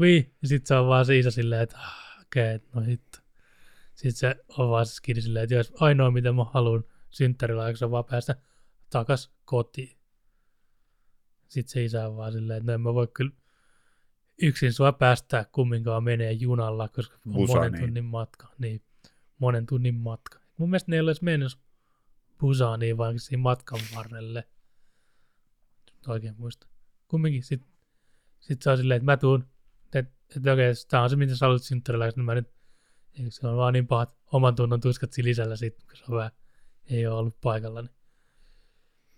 vii. Ja sitten se on vaan se isä silleen, että okei, okay, no hitto. Sitten se on vaan se skidi silleen, että jos ainoa mitä mä haluan synttärillä aikaa on vaan päästä takas kotiin. Sitten se isä on vaan silleen, että no en mä voi kyllä yksin sua päästää kumminkaan menee junalla, koska on Busaniin. monen tunnin matka. Niin, monen tunnin matka. Mun mielestä ne ei ole edes mennyt Busaniin, vaan siinä matkan varrelle. Oikein muista. Kumminkin sitten sit se on silleen, että mä tuun, että et, okei, okay, tää on se, mitä sä haluat synttärillä, niin mä nyt, se on vaan niin pahat oman tunnon tuskat siinä lisällä sit, kun se on vähän, ei ole ollut paikalla. Niin.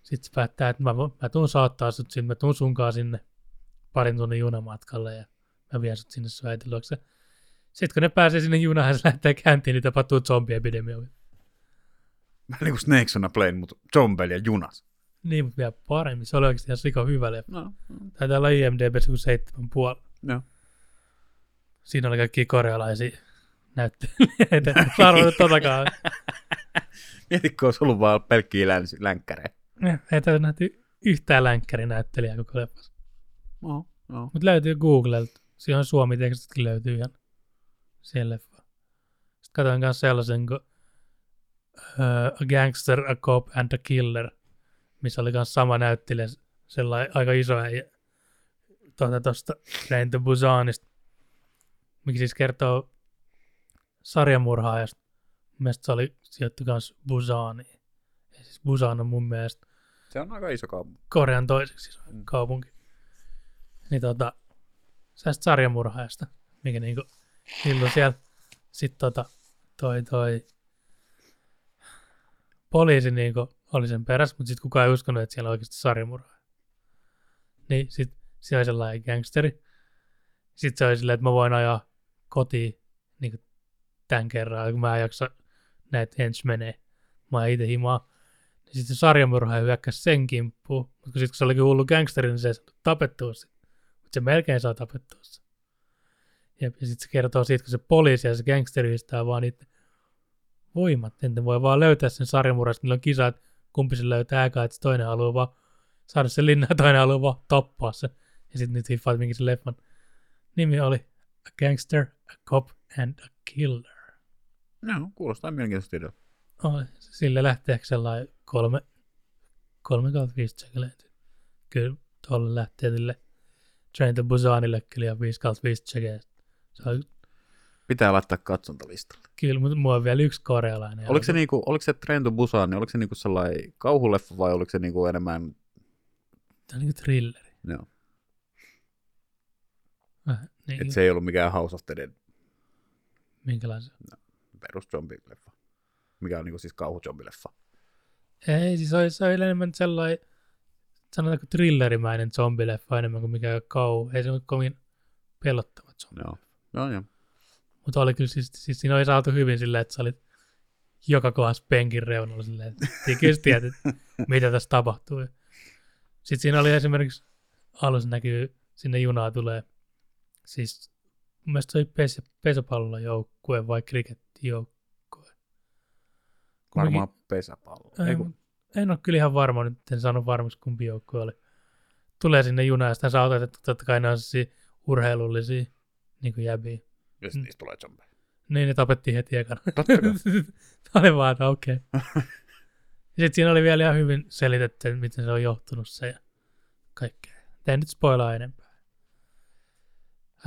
Sitten se päättää, että mä, mä tuun saattaa sut sinne, mä tuun sunkaan sinne parin tunnin junamatkalle ja mä vien sut sinne sun äitin luokse. Sitten kun ne pääsee sinne junaan, se lähtee käyntiin, niin tapahtuu zombiepidemioita. Vähän niin kuin Snakes on a Plane, mutta zombeli ja junas. Niin, mutta vielä paremmin. Se oli oikeasti ihan sika hyvä leffa. No, no. Taitaa olla I M D B:ssä kuin seitsemän puolella. No. Siinä oli kaikki korealaisia näyttelijöitä. Mä arvoin totakaan. Mietitkö, olisi ollut vaan pelkkiä läns- länkkäreitä? Ei täytyy nähty yhtään länkkärinäyttelijää koko leffassa. No, no. Mutta löytyy Googlelta. Siinä on suomi-tekstitkin löytyy ihan siihen leffaan. Sitten katsoin myös sellaisen kuin uh, A Gangster, A Cop and a Killer, missä oli myös sama näyttelijä, sellainen aika iso äijä tuota tuosta Train to Busanista, mikä siis kertoo sarjamurhaajasta. Mielestäni se oli sijoittu myös Busaniin. Ja siis Busan on mun mielestä se on aika iso kaupunki. Korean toiseksi iso mm. kaupunki. Niin tuota, säästä sarjamurhaajasta, mikä niinku silloin siellä sitten tota toi toi poliisi niinku oli sen perässä, mutta sitten kukaan ei uskonut, että siellä on oikeasti sarjamurhaaja. Niin sitten se oli sellainen gangsteri. Sitten se oli silleen, että mä voin ajaa kotiin niin kuin tämän kerran, kun mä en jaksa näitä henchmenejä. Mä oon itse himaa. Niin sitten se sarjamurhaaja hyökkäsi sen kimppuun. Mutta sitten kun se olikin hullu gangsteri, niin se ei saanut tapettua sitä. Mutta se melkein saa tapettua sitä. Ja sitten se kertoo siitä, kun se poliisi ja se gangster yhdistää vaan niitä voimat. Entä voi vaan löytää sen sarjamurasta, niillä on kisa, että kumpi sen löytää äkää, että toinen haluaa vaan saada sen linnaan, toinen haluaa vaan tappaa sen. Ja sitten nyt hiffaat, minkä se leffan nimi oli A Gangster, A Cop and a Killer. No, kuulostaa mielenkiintoista ideaa. No, sillä lähtee sellainen kolme, kolme kautta viisi tsekeleitä. Kyllä tuolle lähtee niille Train to Busanille kyllä viisi kautta viisi tsekeleitä. On... Pitää laittaa katsontalistalla. Kyllä, mutta mulla on vielä yksi korealainen. Oliko se, niinku, oliko se Train to Busan, niin oliko se niinku sellainen kauhuleffa vai oliko se niinku enemmän... Tämä on niinku thrilleri. Joo. Äh, niin... Että se ei ollut mikään House of the Dead. Minkälainen? No, perus zombileffa. Mikä on niinku siis kauhuzombileffa. Ei, siis se, se on enemmän sellainen, sanotaanko thrillerimäinen zombileffa enemmän kuin mikään kauhu. Ei se ole kovin pelottava zombileffa. Joo, no, joo. Mutta oli kyllä, siis, siis siinä oli saatu hyvin silleen, että sä olit joka kohdassa penkin reunalla silleen, että kyllä sä tiedät, mitä tässä tapahtuu. Sitten siinä oli esimerkiksi, alussa näkyy, sinne junaa tulee, siis mun mielestä se oli pes, pesäpallojoukkue vai krikettijoukkue. Varmaan pesäpallo. En, Eiku... en ole kyllä ihan varma, nyt en saanut varmiksi kumpi joukkue oli. Tulee sinne junaan ja sitä sä otat, että totta kai ne on siis urheilullisia. Niin kuin jäbiä. Ja sitten niistä tulee zombeja. Niin, ne tapettiin heti ekana. Totta kai. Tämä oli vaan, että okei. Okay. Ja sitten siinä oli vielä ihan hyvin selitetty, miten se on johtunut se ja kaikkea. Tämä ei nyt spoilaa enempää.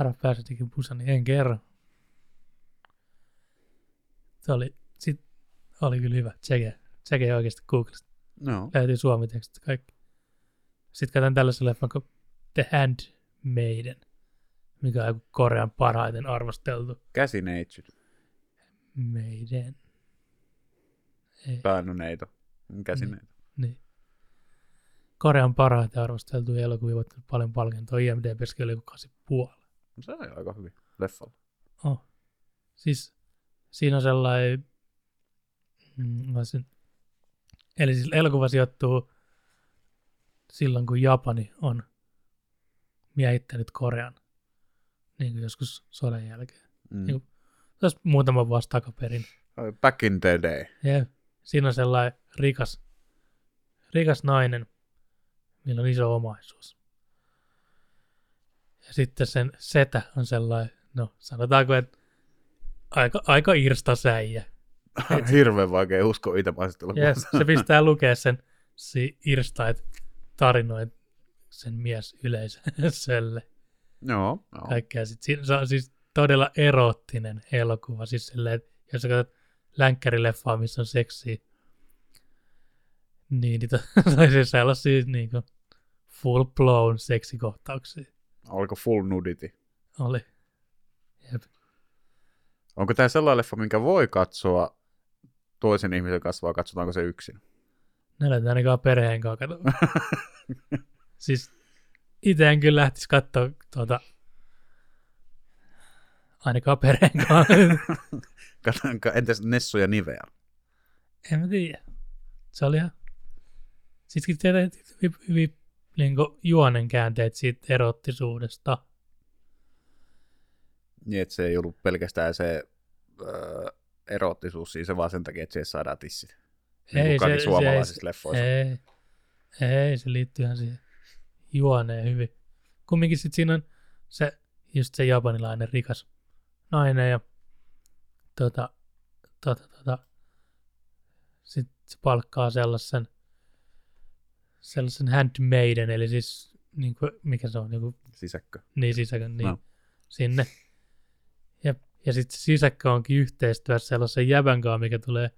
Ära pääse tekin Busani, en kerro. Se oli, sit oli kyllä hyvä. Tseke, tseke oikeasti Googlesta. No. Löytyi suomitekstit kaikki. Sitten katsotaan tällaisen leffan kuin The Handmaiden. Mikä on joku Korean parhaiten arvosteltu. Käsineitsyt. Meidän. Päännuneito. Käsineito. Niin. niin. Korean parhaiten arvosteltu elokuvia voittanut paljon palkintoa. I M D B:ssä oli joku kahdeksan pilkku viisi. No se on aika hyvin. Leffalla. Oh. Siis siinä on sellainen... Mm, sen... Eli siis elokuva sijoittuu silloin, kun Japani on miehittänyt Korean. Niin kuin joskus sodan jälkeen. Mm. Niin kuin, tässä muutama vuosi takaperin. Back in the day. Yeah. Siinä on sellainen rikas, rikas nainen, millä on iso omaisuus. Ja sitten sen setä on sellainen, no sanotaanko, että aika, aika irstasäijä. Hirveän vaikea uskoa itse asiassa. Yeah, se pistää lukea sen si, irstaita tarinoita sen mies yleisölle. No, no. Kaikkea. Sitten, se on siis todella eroottinen elokuva. Siis silleen, että jos sä katsot länkkärileffaa, missä on seksiä, niin niitä on siis sellaisia niin kuin full blown seksikohtauksia. Oliko full nudity? Oli. Jep. Onko tämä sellainen leffa, minkä voi katsoa toisen ihmisen kanssa, vai katsotaanko se yksin? Ne lähdetään ainakaan perheen kanssa katsomaan. Siis... Itse en kyllä lähtisi katsoa tuota, ainakaan perheen kanssa. Entäs Nessu ja Nivea? En mä tiedä. Se oli ihan... Sittenkin tehdään hyviä juonenkäänteitä siitä erottisuudesta. Niin, että se ei ollut pelkästään se öö, erottisuus siinä, vaan sen takia, että siihen saadaan tissit. Niin kuin kaikki suomalaisissa leffoissa. Ei, ei, se liittyyhän siihen. Juonee hyvin. Kumminkin sitten siinä on se, just se japanilainen rikas nainen ja tota, tota, tota, sitten se palkkaa sellaisen sellaisen handmaiden, eli siis niin kuin, mikä se on? Niin kuin, sisäkkö. Niin, sisäkkö, niin no. Sinne. Ja, ja sitten sisäkkö onkin yhteistyössä sellaisen jäbän kanssa, mikä tulee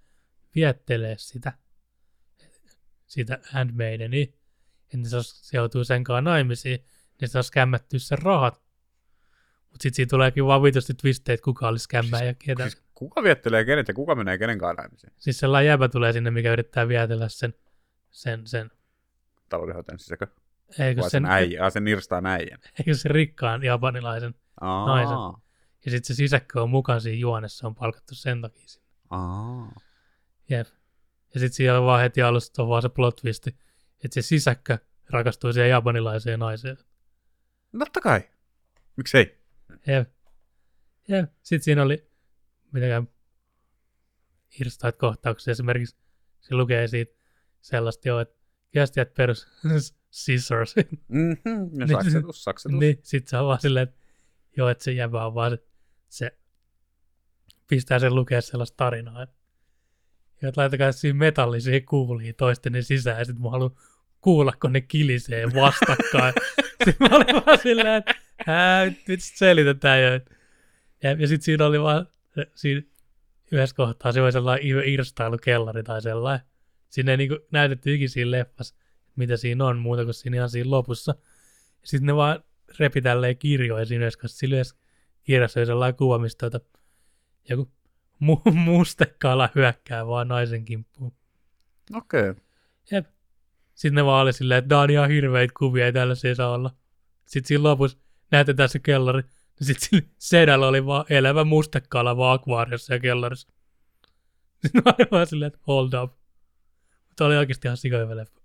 viettelee sitä, sitä handmaidenia. Että se joutuu senkaan naimisiin, niin se on skämmätty sen rahat. Mutta sitten siinä tuleekin vaan vitusti twisteitä, kuka olisi skämmää siis, ja ketä. Siis kuka viettelee kenet ja kuka menee kenenkaan naimisiin? Siis sellainen jäpä tulee sinne, mikä yrittää vietellä sen... sen, sen... Taloudenhoitajan sisäkö? Eikö vai sen, sen äijä? Se nirstaa äijän. Eikö se rikkaan japanilaisen Aa. naisen? Ja sitten se sisäkkö on mukaan siinä juonessa, on palkattu sen takia sinne. Jep. Ja sitten siellä on vaan heti alusta on vaan se plot twisti. Että se sisäkkö rakastui siihen japanilaiseen naiseen. Totta kai. Miksei? Jep. Ja sitten siinä oli mitenkään hirstaat kohtauksia. Esimerkiksi se lukee siitä sellaista jo, että käsität perus scissors. Mm-hmm. No niin, saksetus, saksetus. Niin, sitten se on vaan silleen, että joo, että se jäbä on vaan se, se pistää sen lukea sellaista tarinaa, että ja että laitakaa siihen metallisiin kuuliin toistenne sisään, ja sitten mä haluan kuulla, kun ne kilisee vastakkain. Sitten mä olin vaan silleen, että hää, nyt selitetään jo. Ja, ja sitten siinä oli vaan, siinä yhdessä kohtaa se oli sellainen irstailukellari tai sellainen. Siinä ei niinku näytetty ikinä siinä leffassa, mitä siinä on muuta kuin siinä ihan siinä lopussa. Sitten ne vaan repi tälleen kirjoja siinä yhdessä, koska siinä yhdessä kirjassa oli sellainen kuva, mistä joku mu- mustekala hyökkää vaan naisen kimppuun. Okei. Okay. Jep. Sitten ne vaan oli silleen, että nämä on ihan hirveitä kuvia, ei tällaisia saa olla. Sitten siinä lopussa näytetään se kellari. Sitten sillä sedällä oli vaan elävä mustekala vaan akvaariossa ja kellarissa. Sitten mä olin vaan silleen, että hold up. Mutta oli oikeasti ihan sikahyvä leffa.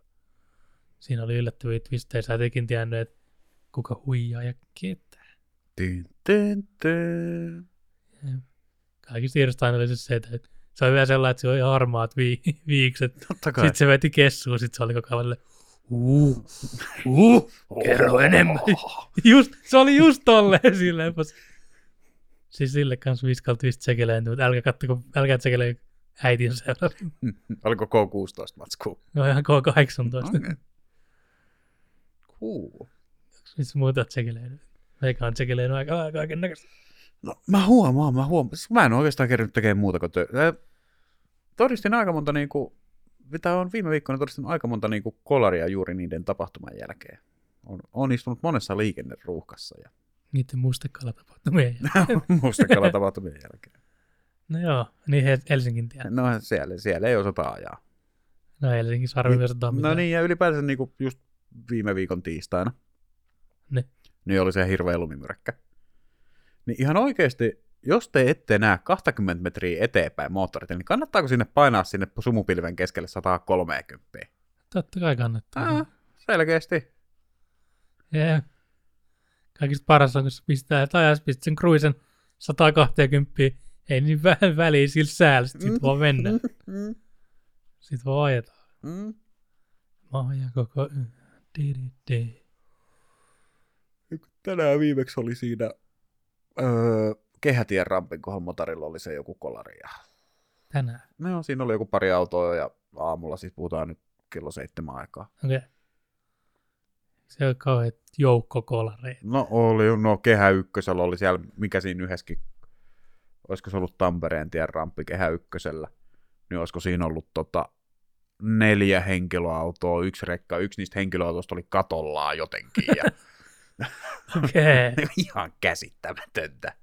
Siinä oli yllättäviä twistejä. Sä tekin tiennyt, että kuka huijaa ja ketä. Tyn, tyn, tyn. Kaikista irrastain oli siis se, että se oli vielä sellainen, että se oli harmaat vi- viikset. Sitten se veti kessuun, sitten se oli koko ajan uh, uh, kerro enemmän. Just, se oli just tolleen silleen. Siis sille kanssa viskalti vist sekeleenty, mutta älkää kattako, älkää sekeleen äitin seuraan. Oliko K kuusitoista matskuu? No ihan K kahdeksantoista. Okay. Cool. Missä muuta oot sekeleenty? Meikä on sekeleenty aika kaiken näköistä. No, mä huomaan, mä huomaan. Mä en oikeastaan kerran tekemään muuta kuin töitä. Todistin aika monta, niin kuin, mitä on viime viikkoina todistin aika monta niin kuin kolaria juuri niiden tapahtuman jälkeen. On, on istunut monessa liikenneruuhkassa. Ja niiden mustekalatapahtumien jälkeen. Mustekalatapahtumien jälkeen. No joo, niin Helsingin tiellä. No siellä, siellä ei osata ajaa. No Helsingissä harvoin niin, osataan mitään. No niin, ja ylipäänsä niin kuin just viime viikon tiistaina. Ne. Niin oli se hirveä lumimyräkkä. Niin ihan oikeasti, jos te ette näe kaksikymmentä metriä eteenpäin moottorita, niin kannattaako sinne painaa sinne sumupilven keskelle sata kolmekymmentä? Totta kai kannattaa. Aa, selkeästi. Yeah. Kaikista paras on, kun se pistää, tai se pistää sen kruisen sata kaksikymmentä, ei niin vähän väliä sillä säällä, sit, sit voi mennä. Sit voi ajetaan. Mm. Mahja koko yön. Tänään viimeksi oli siinä Öö, kehätien rampin kohdalla motorilla oli se joku kolari. Tänään? No, siinä oli joku pari autoa ja aamulla siis puhutaan nyt kello seitsemän aikaa. Okei. Okay. Se oli kauhean joukko kolareita. No oli, no kehä ykkösellä oli siellä, mikä siinä yhdessäkin, olisiko se ollut Tampereen tien rampi kehä ykkösellä, niin olisiko siinä ollut tota neljä henkilöautoa, yksi rekka, yksi niistä henkilöautoista oli katollaan jotenkin ja okei. Okay. Ihan käsittämätöntä.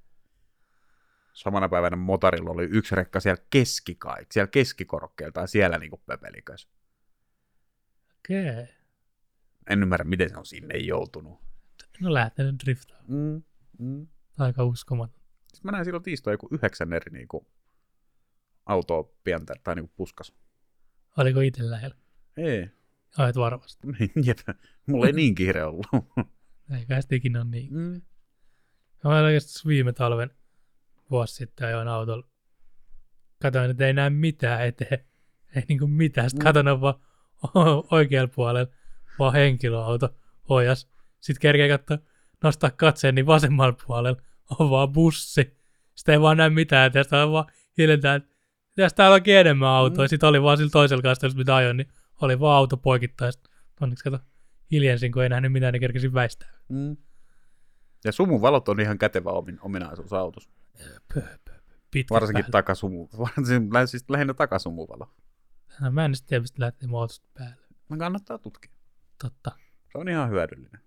Samana päivänä motorilla oli yksi rekka siellä keskikaik, siellä keskikorokkeelta ja siellä niinku pöpelikös. Okei. Okay. En ymmärrä, miten se on sinne joutunut. No lähtenyt driftaan. Mm, mm. Aika uskomaton. Sitten mä näin silloin tiistoa joku yhdeksän eri niinku autoa pientä tai niinku puskas. Oliko itse lähellä? Ei. Olet varmasti. Jep, mulla ei niin kiire ollut. Eikä sitä ikinä ole niin. Mm. Mä oikeastaan viime talven vuosi sitten ajoin autolla. Katoin, että ei näe mitään eteen. Ei niinku mitään. Sitten katoin vaan oikealla puolella vaan henkilöauto ojas. Sitten kerkeen katsoa, nostaa katseen, niin vasemmalla puolella on vaan bussi. Sitten ei vaan näe mitään eteen. Sitten on vaan hiljentää. Tässä täällä onkin enemmän autoja. Mm. Sitten oli vaan sillä toisella kastelussa, mitä ajoin, niin oli vaan auto poikittain. Onneksi kato. Hiljensin, kun ei nähnyt mitään, niin kerkesin väistää. Mm. Ja sumuvalot on ihan kätevä omin, ominaisuus autossa. Varsinkin takasumu. Varsinkin, siis lähinnä takasumuvalo. No, mä en sitten tiedä, mistä lähtee mun autosta päälle. Mä kannattaa tutkia. Totta. Se on ihan hyödyllinen.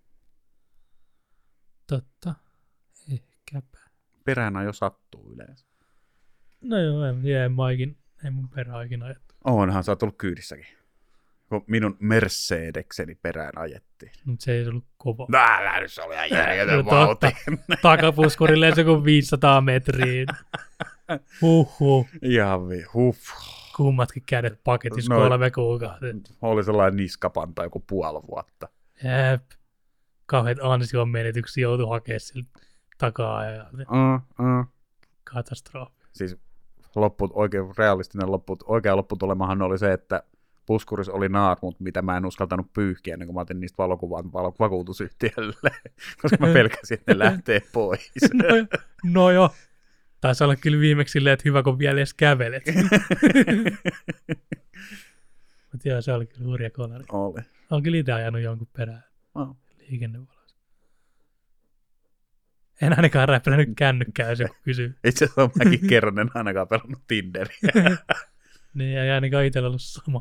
Totta. Ehkäpä. Peränä jo sattuu yleensä. No joo, en, en, ikin, en mun perää ikinä ajettu. Onhan, sä oot ollut kyydissäkin. Minun Mercedekseni perään ajettiin. Mutta se ei ollut kova. Nää, se oli ihan järjetön vauhti. Takapuskurille se on viisisataa metriä. Huhhuh. Ihan vi, huff. Kummatkin kädet paketissa no, kolme kuukautta. Oli sellainen niskapanta joku puoli vuotta. Jep. Kauheat ansion menetyksiä joutui hakemaan sille takaa. Mm, mm. Katastrofi. Siis loppu, oikein realistinen loppu, oikea lopputulemahan oli se, että puskurissa oli naat, mutta mitä mä en uskaltanut pyyhkiä, niin kun mä otin niistä valokuvaa vakuutusyhtiölle, koska mä pelkäsin, että ne lähtee pois. No jo. No jo. Taisi olla kyllä viimeksi silleen, että hyvä, kun vielä edes kävelet. Mutta joo, se oli kyllä hurja kolari. Oli. Olen kyllä itse ajanut jonkun perään oh. liikennevalossa. En ainakaan räplänyt kännykkää, jos joku kysyy. Itse asiassa mäkin kerron, en ainakaan pelannut Tinderiä. Niin, ei ainakaan itsellä ollut sama.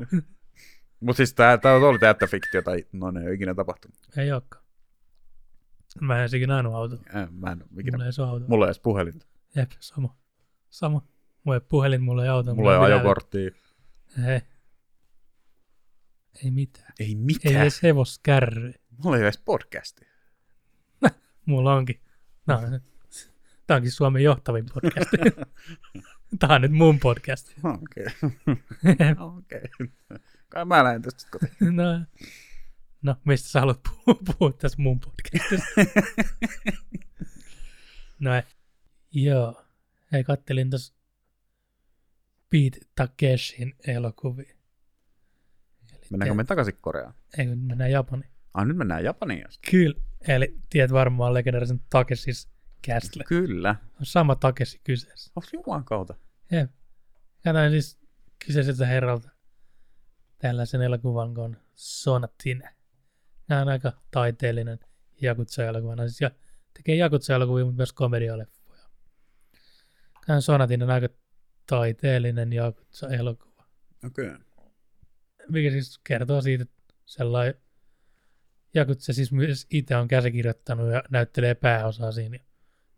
Mutta siis tämä oli täyttä fiktiota, tai noin ei ole ikinä tapahtunut. Ei olekaan. Mä en sikin ainoa autoa. Mä en ikinä. Mulla ei ole autoa. Mulla ei edes puhelinta. Jep, sama. Sama. Mulla ei puhelin, mulla ei auto. Mulla ei ajokorttia. Ei. Ei mitään. Ei mitään. Ei edes hevoskärry. Mulla ei edes podcastia. Mulla onkin. No, tää onkin Suomen johtavin podcast. Tää on nyt mun podcast. Okei. Okay. Okei. Okay. Kai mä lähden tästä kotiin. No, no, mistä sä haluat puhua, puhua tässä mun podcastissa? No ei. Joo, hei, kattelin tuossa Beat Takeshin elokuvia. Eli mennäänkö te... me takaisin Koreaan? Ei, kun mennään Japaniin. Ah, nyt mennään Japaniin jos. Kyllä, eli tiedät varmaan legendaarisen Takeshis Castle. Kyllä. On sama Takeshi kyseessä. Onko Jumalan kautta? Jep. Katsoin siis kyseiseltä herralta tällaisen elokuvan kuin Sonatine. Nämä on aika taiteellinen Jakutsa-elokuva. Siis ja tekee Jakutsa-elokuvia, mutta myös komedia-elokuvia. Tämä Sonatinen on aika taiteellinen jakutsa-elokuva. Okei. Okay. Mikä siis kertoo siitä, että sellainen jakutsa siis myös itse on käsikirjoittanut ja näyttelee pääosaa siinä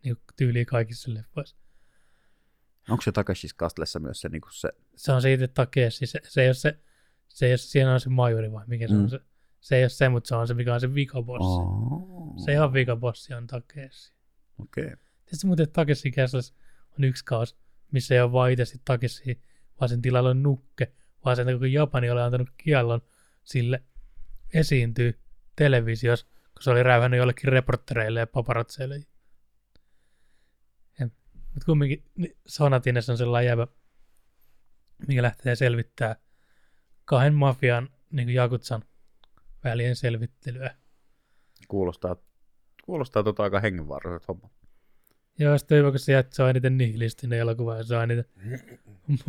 niin tyyliin kaikissa leffoissa. Onko se Takeshis Castlessa myös se? Niin kuin se... se on siitä Takeshi. Se, se ei ole se, se ei ole, siinä on se majuri vai mikä mm. se on se? Se ei ole se, mutta se on se, mikä on se vikabossi. Oh. Se ihan vikabossi on Takeshi. Okei. Okay. Tietysti muuten Takeshi Castlessa on yksi kaos, missä ei ole vain itse Takeshia, vaan sen tilalla on nukke, vaan sen, kun Japani oli antanut kiellon sille esiintyy televisiossa, kun se oli räyhännyt jollekin reporttereille ja paparatseille. Mutta kumminkin niin Sonatinessa on sellainen jävä, mikä lähtee selvittämään kahden mafian, niin kuin Jakutsan, välien selvittelyä. Kuulostaa, kuulostaa tota aika hengenvaaralliset hommat. Joo, sitten hyvä, kun se jättää eniten nihilistinen elokuva, ja se on eniten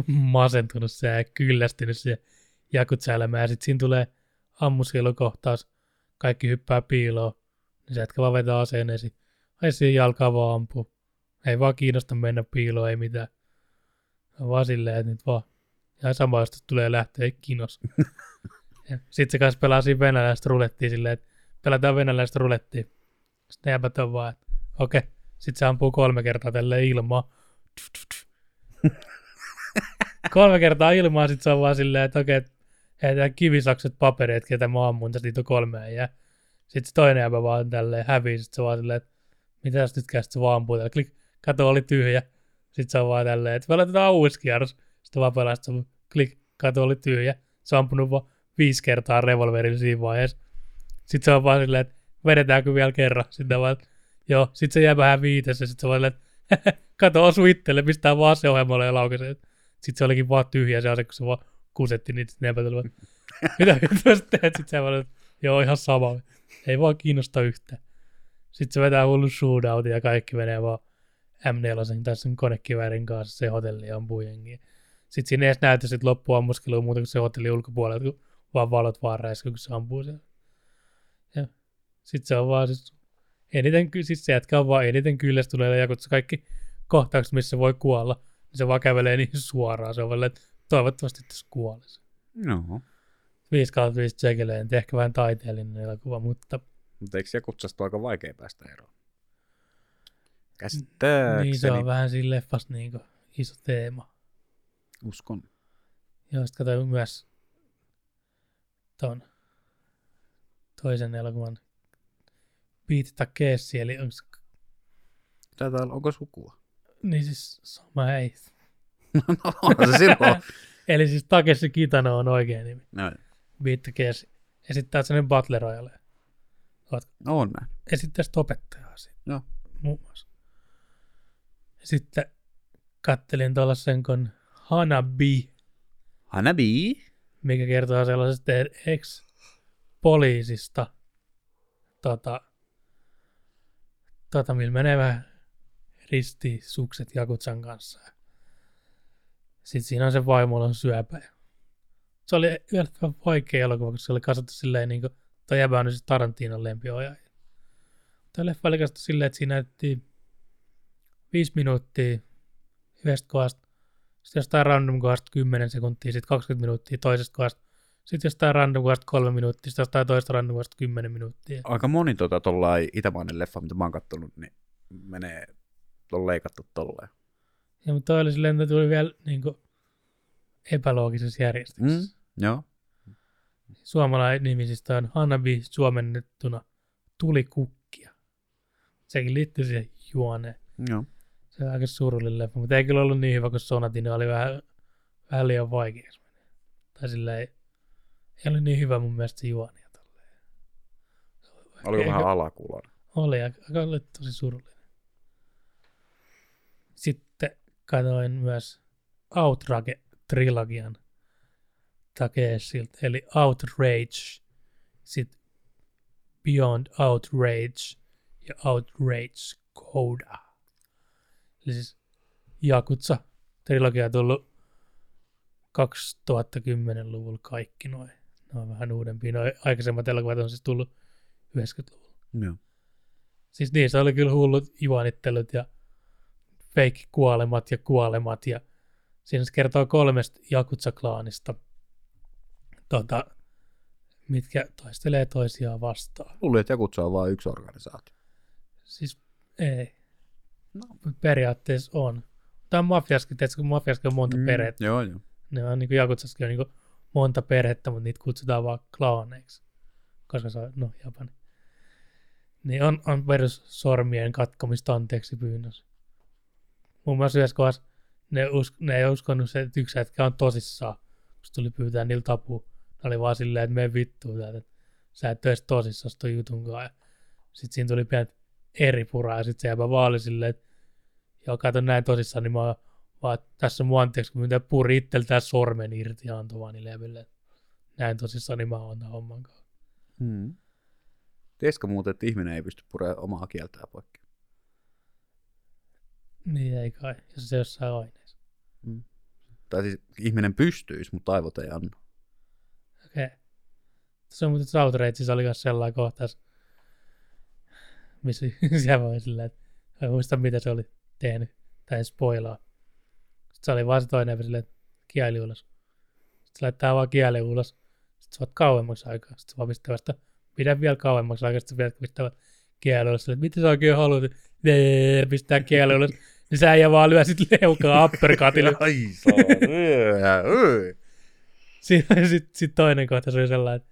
masentunut ja kyllästynyt se jakutsa-elämään, ja sitten siinä tulee ammusielukohtaus, kaikki hyppää piiloon, niin se jätkä vaan vetää aseen esiin, ai siinä jalkaa vaan ampuu, ei vaan kiinnosta mennä piiloon, ei mitään, vaan silleen, että nyt vaan, ja sama jos tulee lähtö, ei kiinnos. Sitten se kanssa pelaa siinä venäläistä rulettia silleen, että pelataan venäläistä rulettia, sitten jääpät on vaan, että okei. Okay. Sitten se ampuu kolme kertaa tälleen ilmaa. Kolme kertaa ilmaa, sitten se on vaan silleen, että okei, heitetään kivisakset paperiin, että ketä mä ammun, tässä niitä on kolmeen. Ja sitten se toinen jäpä vaan tälleen hävii, sitten se vaan silleen, että mitä jos nytkään, sitten se vaan ampuu. Klik, kato oli tyhjä. Sitten se on vaan tälleen, että pelatetaan uusi kierros. Sitten vaan pelaa, sitten klik, kato oli tyhjä. Se on ampunut vaan viisi kertaa revolverilla siinä vaiheessa. Sitten se on vaan silleen, että vedetäänkö vielä kerran. Sitten vaan... Joo, sit se jää vähän viitessä, ja sit se voi silleen, että kato, osu itselle, pistää vaan aseohjelmalle ja laukasee. Sit se olikin vaan tyhjä se ase, kun se vaan kusetti niitä, sit ne eipä tullut. Mitä hyötyä sä teet? Sit se voi silleen, joo, ihan sama. Ei vaan kiinnosta yhtään. Sit se vetää hullu shootoutin, ja kaikki menee vaan M neljä tai sen konekiväärin kanssa se hotelli on pujengi. Sit siinä ei edes näytä sit loppua ammuskelua muuta kuin se hotelli ulkopuolelta, kun vaan valot vaan räiskyy, kun se ampuu siellä. Ja sit se on vaan siis... Eniten, siis se jätkä on vaan eniten kyllästyneellä ja kun se kaikki kohtaukset, missä voi kuolla, niin se vaan kävelee niin suoraan. Se on vaan, että toivottavasti tässä kuolisi. No. viisi kautta viisi tsekeleen, ehkä vähän taiteellinen elokuva, mutta... Mutta eikö Jakutsasta ole aika vaikea päästä eroon? Käsittääkseni. Niin, se on vähän siinä leffassa niin iso teema. Uskon. Joo, sitten katsoin myös ton toisen elokuvan. Beat Takeshi, eli onko... Täällä onko sukua? Niin siis sama ei. No on se silloin. Eli siis Takeshi Kitano on oikea nimi. Noin. Beat Takeshi. Esittää sellainen butler-ajalle. No on näin. Esittää sitä opettajaa siitä. Joo. Muun muassa. Sitten kattelin tuollaisen kuin Hana-bi. Hana-bi? Mikä kertoo sellaisesta ex-poliisista. Tota, tota millä menee vähän ristiin sukset Jakutsan kanssa. Sitten siinä on se vaimolla on syöpä. Se oli yllättävän vaikea elokuva, koska se oli kasattu silleen niin kuin, tai Jäpä on nyt siis Tarantinon lempiohjaaja. Tämä leffa oli kasattu silleen, että siinä näytettiin viisi minuuttia yhdestä kohdasta, sitten jostain random kohdasta kymmenen sekuntia, sitten kaksikymmentä minuuttia toisesta kohdasta, sitten jostain random kohdasta kolme minuuttia, sitten jostain toista random kohdasta kymmenen minuuttia. Aika moni tota tollain itämainen leffa, mitä mä oon kattonut, niin menee, on leikattu tolleen. Ja mutta toi oli silleen, että tuli vielä niin kuin epäloogisessa järjestyksessä. Mm, joo. Suomalainen nimisistä on Hana-bi suomennettuna tuli kukkia. Sekin liittyy siihen juoneen. Joo. Se on aika surullinen leffa, mutta ei kyllä ollut niin hyvä kuin Sonatine, oli vähän, vähän liian vaikea. Tai silleen ei, ei ollut niin hyvä mun mielestä se juonia tolleen. Oliko vähän alakuloinen? Oli, aika oli tosi surullinen. Sitten katsoin myös Outrage-trilogian Takeshilta, eli Outrage, sitten Beyond Outrage ja Outrage Coda. Eli siis Jakutsa-trilogia on tullut kaksituhattakymmenen-luvulla kaikki noin. Ne on vähän uudempia. Noi aikaisemmat elokuvat on siis tullut yhdeksänkymmentäluvulla. No. Siis niissä oli kyllä hullut juonittelut ja fake kuolemat ja kuolemat ja siinä se kertoo kolmesta Jakutsa-klaanista, tota, mitkä taistelee toisiaan vastaan. Luulin, että Jakutsa on vain yksi organisaatio. Siis ei. No. Periaatteessa on. Tämä on mafiaskin, tietysti kun mafiaskin on monta mm, perhettä. Joo, joo. Ne on niin kuin Jakutsaskin on niin kuin monta perhettä, mutta niitä kutsutaan vaan klaaneiksi, koska se on, no, Japani. Niin on, on perus sormien katkomista anteeksi pyynnössä. Mun mielestä yhdessä kohdassa ne, usk- ne ei uskonut se, että yksi hetkä on tosissaan, kun tuli pyytää niiltä apua. Ne oli vaan silleen, että mene vittuun täältä, että sä et ole tosissaan tuon jutunkaan. Sitten siinä tuli pientä eri puraa ja sitten se Jäpä vaan oli silleen, että joo, kato näin tosissaan, niin mä oon vaan tässä mun anteeksi, kun mitä puri itseltään sormen irti ja antoi vaan niille Jäpille. Näin tosissaan, niin mä oon tämän homman kanssa. Hmm. Tieskö muuten, että ihminen ei pysty puremaan omaa kieltään poikki? Niin ei kai, jos se jossain aineessa. Hmm. Tai siis ihminen pystyisi, mutta aivot ei anna. Okei. Okay. Se on muuten Outrageissa oli myös sellainen kohtaus, missä se voi silleen, että en muista mitä se oli tehnyt, tai spoilaa. Sitten se oli vaan se toinen silleen, että kieli ulos. Sitten se laittaa vaan kieli ulos, sitten sä oot kauemmaksi aikaa. Sitten se vaan pistää vasta, pidä vielä kauemmaksi aikaa, sitten se pistää vaan kieli ulos. Silleen, että mitä sä oikein haluat, pistää kieli ulos. Niin sä ei vaan lyö sit leukaa uppercutilla. Ai saa, sitten sit, sit toinen kohta se oli sellainen, että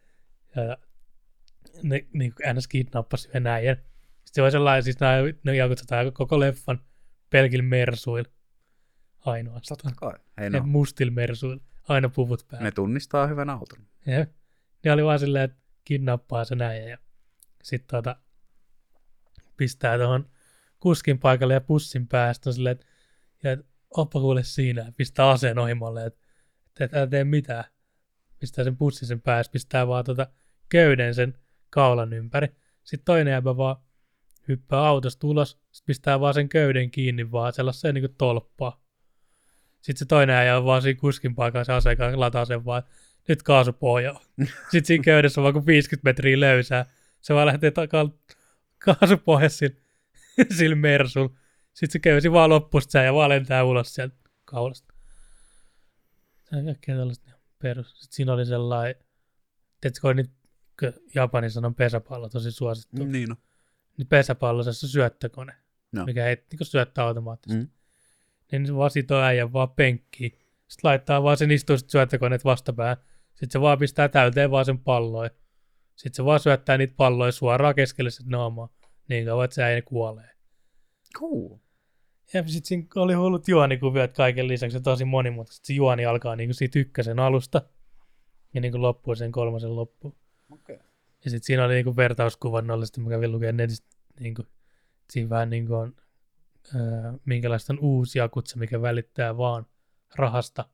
ne niin kuin ns. Kidnappasi yhden äijän. Se oli sellainen, siis nämä, ne Jakutsataan koko leffan pelkillä mersuilla ainoastaan. Totta kai. Hei no. Mustilla mersuilla, aina puvut päällä. Ne tunnistaa hyvän auton. Ja, ne oli vaan silleen, että kidnappaa sen äijän ja sitten tuota, pistää tuohon kuskin paikalle ja pussin päästä silleen, että, että oppa kuule siinä ja pistää aseen ohimolle, että, että älä tee mitään. Pistää sen pussin sen päästä, pistää vaan tuota köyden sen kaulan ympäri. Sitten toinen Jäpä vaan hyppää autosta ulos, sitten pistää vaan sen köyden kiinni vaan sellaiseen niin kuin tolppaan. Sitten se toinen ajaa vaan siinä kuskin paikalla se asekaan, lataa sen vaan, nyt kaasupohja on. Sitten siinä köydessä on vaan kuin viisikymmentä metriä löysää. Se vaan lähtee takaa kaasupohjassa sillä, sillä mersulla. Sitten se köysi vaan loppusta ja vaan lentää ulos sieltä kaulasta. Se on kaikkea tällaista perus. Sitten siinä oli sellainen, teetkö kun nyt Japanissa on pesäpallo tosi suosittu. Niin no. Niin pesäpallosessa syöttökone, no. Mikä heittää niin syöttää automaattisesti. Mm. Niin se vaan sitoo äijän vaan penkkiin. Sitten laittaa vaan sen istuiset syöttökoneet vastapään. Sitten se vaan pistää täyteen vaan sen palloin. Sitten se vaan syöttää niitä palloja suoraan keskelle sen naamaa. Niin kauan, että se äijä kuolee. Cool. Ja sitten siinä oli hullut juonikuvia, että kaiken lisäksi se tosi monimutkaisesti. Se juoni alkaa niin kuin siitä ykkösen alusta ja niin kuin loppuu sen kolmasen loppuun. Okay. Ja sitten siinä oli niinku vertauskuvannollisesti, mä kävin lukea netistä, niinku, siinä vähän niinku on äh, minkälaista on uusi jakutsa, mikä välittää vaan rahasta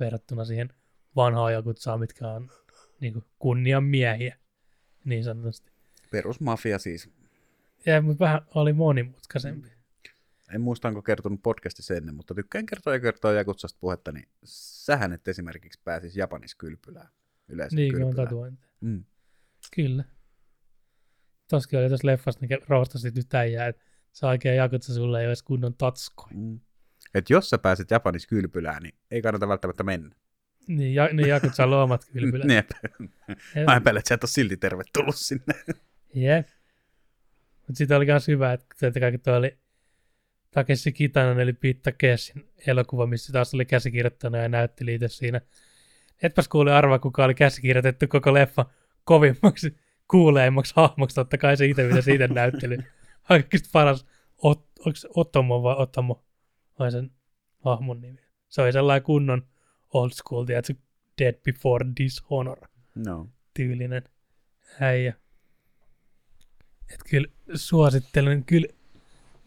verrattuna siihen vanhaan jakutsaa, mitkä on niin kunnianmiehiä, niin sanotusti. Perusmafia siis. Ja vähän oli monimutkaisempi. En muista, onko kertonut podcastissa ennen, mutta tykkään kertoa ja kertoa jakutsasta puhetta, niin sähän et esimerkiksi pääsisi Japanissa kylpylään. Yleensä niin, kylpylään. Niin, kun on tatuointia. Mm. Kyllä. Toskin oli tuossa leffassa, niin rohtasit nyt äijää, että se oikea jakutsa sulle ei ole edes kunnon tatskoja. Mm. Että jos sä pääset Japanissa kylpylään, niin ei kannata välttämättä mennä. Niin, ja, niin jakutsa luomat kylpylään. Jep. Mä en päälle, että sä et ole silti tervetullut sinne. Jep. Mutta siitä oli myös hyvä, että kaikki tuo oli Takeshi Kitanan eli Beat Takeshin elokuva, missä taas oli käsikirjoittanut ja näytteli itse siinä. Etpäs kuule arvaa, kuka oli käsikirjoitettu koko leffa kovimmaksi, kuuleimmaksi hahmoksi. Totta kai se itse, mitä siitä näytteli. Oikeasti paras, Ot, onko se Otomo vai Otomo? Vai sen hahmon nimi? Se oli sellainen kunnon old school, tiedätkö, Dead Before Dishonor no. tyylinen äijä. Että kyllä suosittelen, kyllä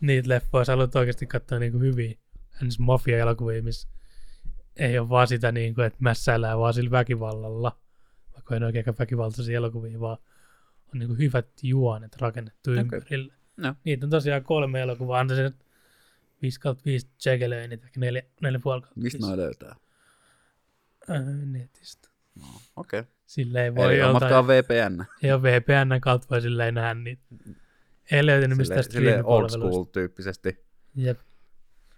niitä leffoja, sä haluat oikeasti katsoa niinku hyviä mafia-elokuvia, missä ei ole vaan sitä, niinku, että mässäillään vaan sillä väkivallalla, vaikka ei ole oikeinkaan väkivaltaisia elokuvia, vaan on niinku hyvät juonet rakennettu okay. ympärille. No. Niitä on tosiaan kolme elokuvaa, on tosiaan viisi kautta viisi tsekelöi niitä, ehkä neljä pilkku viisi kautta viisi. Mistä noin löytää? Äh, netistä. No, okei. Okay. Sillä ei voi olla V P N. Ei ole V P N kautta, voi sillä ei nähdä niitä. Ei löytynyt mistään streamipalveluista. Old school-tyyppisesti. Jep.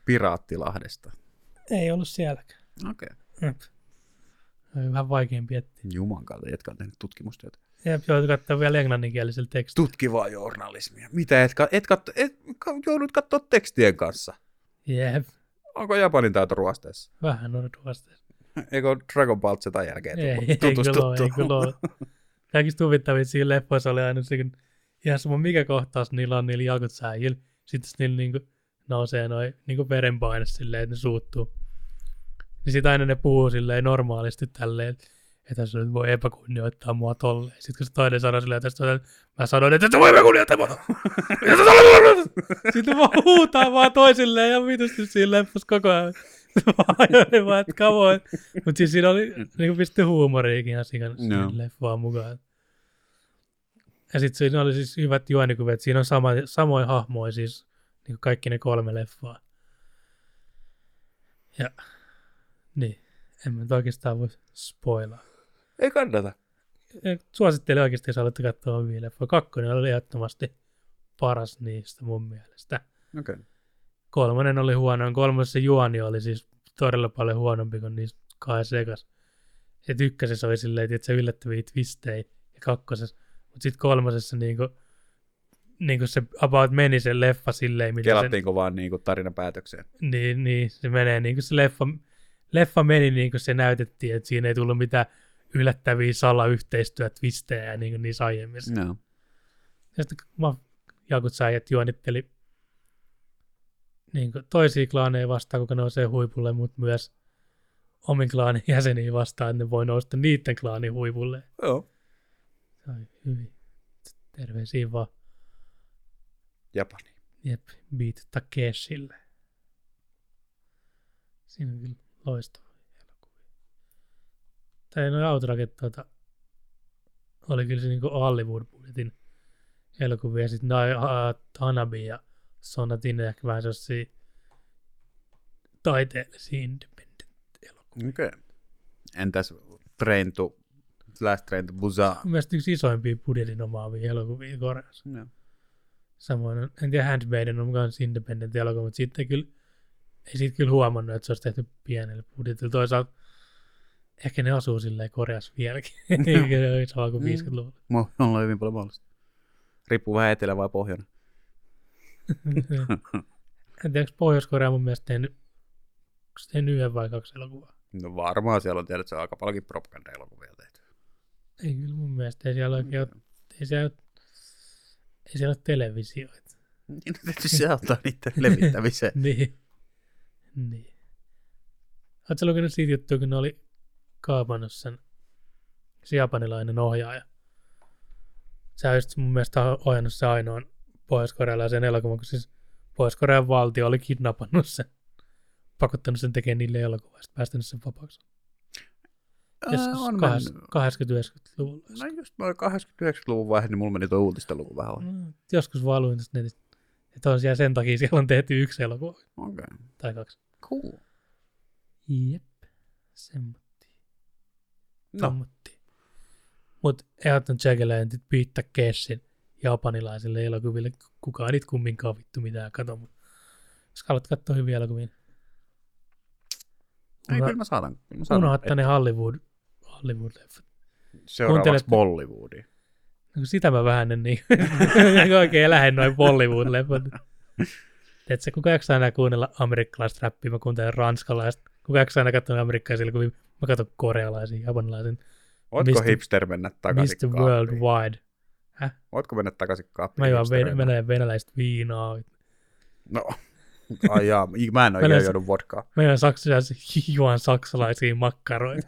Piraattilahdesta. Ei ollut sielläkään. Okei. Okay. Oli vähän vaikeampi etsiä. Jumankalta, etkä on tehnyt tutkimustyötä. Jep, joudut katsoa vielä englanninkielisellä tekstillä. Tutkivaa journalismia. Mitä et, et, katso, et joudut katsoa tekstien kanssa? Jep. Onko Japanin taito ruosteessa? Vähän on ruosteessa. Eikö Dragon Ball Zetan jälkeen tutustuttu? Ei, kyllä ole. Kaikista huvittavia siinä leffoissa oli aina se, kun ihan sama mikä kohtaus niillä on niillä jakutsaajilla. Sitten niillä niinku nousee noin niinku verenpaine silleen, että ne suuttuu. Niin sit aina ne puhuu silleen normaalisti tälleen, että se nyt voi epäkunnioittaa mua tolleen. Sitten kun se toinen sanoo silleen, että mä sanoin, että se voi epäkunnioittaa mua. Sitten vaan huutaa vaan toisilleen ja vitusti siinä leffassa koko ajan. Ajoin vaan, että kavoin. Mutta siis siinä oli niinku pisti huumoriikin ihan siinä no. leffaan mukaan. Ja sitten siinä oli siis hyvät juonikuvet. Siinä on sama, samoin hahmoja siis niin kuin kaikki ne kolme leffaa. Ja niin, en mä nyt oikeastaan voi spoilaa. Ei kannata. Suosittelen oikeasti, jos haluatte katsoa hyviä leffoja. Kakkonen oli ehdottomasti paras niistä mun mielestä. Okei. Okay. Kolmonen oli huono. Kolmosessa juoni oli siis todella paljon huonompi kuin niistä kahdessa ekassa. Ja ykkösessä oli silleen, että se yllättäviä twistejä ja kakkosessa. Mutta sitten kolmosessa niinku, niinku se about meni se leffa silleen. Kelattiinko sen vaan niinku tarina päätökseen? Niin, niin se menee niinku se leffa, leffa meni niin kuin se näytettiin, että siinä ei tullut mitään yllättäviä salayhteistyötwistejä niinku niissä aiemmissa. No. Ja sitten jakutsaajat juonitteli niin toisia klaaneja vastaan, kuka nousee huipulle, mutta myös omin klaanin jäseniä vastaan, että ne voi nousta niiden klaanin huipulle. Joo. Se oli hyvin. Terveisiä vaan. Japani. Jep, Beat Takeshille. Siinä on kyllä loistava elokuvia. Tai noin autoraket tuota, oli kyllä se niin Hollywood-budjetin elokuvia. Sitten Hana-bi ja Sonatine ehkä vähän sellaisia taiteellisia independent-elokuvia. Okei. Okay. Entäs Train to Last Train to Busan? Mielestäni yksi isoimpia budjetin omaavia elokuvia Koreassa. No. Samoin, en tiedä, Handmaiden on myös independent-elokuva, mutta sitten kyllä, ei siitä kyllä huomannut, että se olisi tehty pienellä budjetilla. Toisaalta ehkä ne asuu silleen Koreassa vieläkin. Eikä ne ole sama kuin viisikymmentäluvulla. Mulla on hyvin paljon mahdollista. Riippuu vähän etelä vai pohjana. En tiedä, Pohjois-Korea mun mielestä tehnyt, tehnyt yhden vai kaksi elokuvaa? No varmaan siellä on tiedä, että se on aika paljonkin propaganda-elokuvia tehty. Ei kyllä mun mielestä, ei siellä oikein ole, ei siellä, ei siellä ole televisioita. Niin, no tietysti se auttaa niitä levittämiseen. Niin. Niin. Oletko lukenut siitä juttua, kun ne oli kaapannut sen se japanilainen ohjaaja? Sä olisit mun mielestä ohjannut se ainoan pohjois-korealaisen elokuvan, kun siis Pohjois-Korean valtio oli kidnappannut sen, pakottanut sen tekemään niille elokuvasta, päästänyt sen vapaaksi. kahdeksankymmentä-yhdeksänkymmentäluvulla. No just noin kahdeksankymmentä-yhdeksänkymmentäluvun vaihe, niin mulla meni tuo uutisteluku vähän ohi. Mm, joskus vaan luin tästä netistä. Että on siellä sen takia, siellä on tehty yksi elokuva. Okei. Okay. Tai kaksi. Cool. Jep. Semmotti. No. Tommotti. Mut ehdottan tsekeleen nyt Beat Takeshin japanilaisille elokuville. Kukaan niitä kumminkaan vittu mitään kato. Mut jos haluat katsoa hyviä elokuvia. Ei, kyllä mä saatan. Unohtaa ne Hollywood, Hollywood-leffat. Seuraavaksi Bollywoodia. No, sitä mä vähän en niin. Oikein lähden noin Bollywood-leffat. Et se, kuka jaksaa enää kuunnella amerikkalaista räppiä, mä kuuntelen ranskalaista. Kuka jaksaa enää katsoa amerikkalaisia elokuvia, mä katson korealaisia, japanilaisia. Ootko hipster mennä takaisin kaappiin? mister Worldwide. Häh? Ootko mennä takaisin kaappiin? Mä juon venä- venäläistä viinaa. No. Ai jaa, mä en oikein joudu vodkaa. Mä juon saksalaisia, juon saksalaisia makkaroita.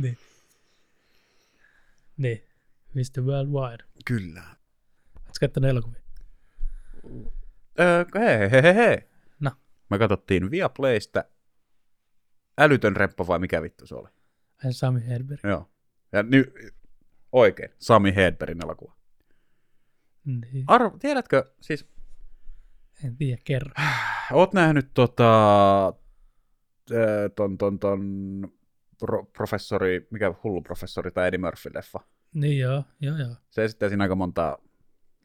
niin. Niin. mister Worldwide. Kyllä. Ootko käyttänyt elokuvia? Öö, hei, hei, hei, hei. No. Me katsottiin Viaplaysta Älytön reppa vai mikä vittu se oli? Ai Sami Hedberg. Joo. Ja nyt oikein, Sami Hedbergin elokuva. Niin. Arvo, tiedätkö, siis... En tiedä, kerro. Oot nähnyt tota, ton, ton, ton pro, professori, mikä hullu professori, tai Eddie Murphy-leffa. Niin joo, joo, joo. Se esittää siinä aika montaa.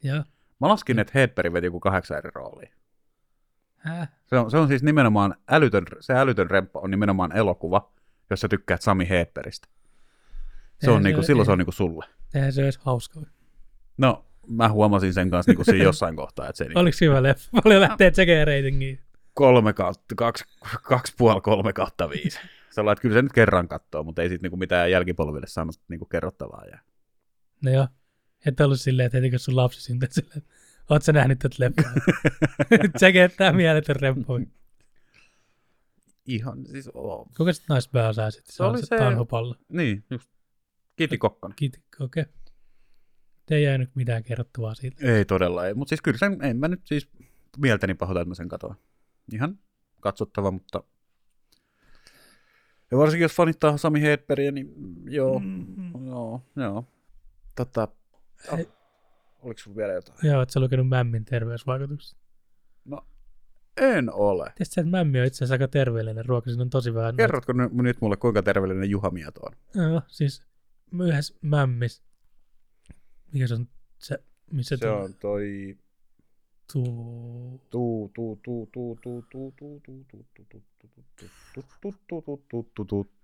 Joo. Mä laskin, ja. Että Hedberg veti joku kahdeksan eri roolia. Häh? Se on, se on siis nimenomaan älytön, se älytön remppa on nimenomaan elokuva, jos sä tykkäät Sami Hedbergistä. Se Tehän on se niinku, ole, silloin ei. Se on niinku sulle. Eihän se olisi hauskaa. No. Mä huomasin sen kanssa niinku siinä jossain kohtaa. Että se oliko niin... hyvä leffa? Paljon lähtee tsekeen reitingiin? Kolme kautta, kaksi, kaksi puoli, kolme kautta viisi. Sä kyllä se nyt kerran kattoo, mutta ei siitä niinku mitään jälkipolville saanut niinku kerrottavaa jää. No joo. Et ollut silleen, että heti kun sun lapsi syntyy silleen, oot sä nähnyt tätä leffaa? Tsekeen tää mieletön rempoi. Ihan siis oo. Kuka sit naispääosaa sitten? Se oli se. Tanhopalla. Niin, just. Kiti Kokkonen. Kiti, okei. Okay. Ei jäänyt mitään kerrottavaa siitä. Ei todella, ei. Mutta siis kyllä sen, en mä nyt siis mieltäni pahoita, että mä sen katoin. Ihan katsottava, mutta... Ja varsinkin jos fanittaa Sami Hedbergia, niin joo, mm-hmm. joo, joo. Tota, oh, oliko sun vielä jotain? Joo, ootko sä lukenut mämmin terveysvaikutukset? No, en ole. Tietysti sä, että mämmi on itse asiassa aika terveellinen ruoka, siinä on tosi vähän... Kerrotko nyt noita... mulle, kuinka terveellinen Juha Mieto on? Joo, siis yhdessä mämmissä. Mikä se on se, missä se on toi tuu tuu tuu tuu tuu tuu tuu tuu tuu tuu tuu tuu tuu tuu tuu tuu tuu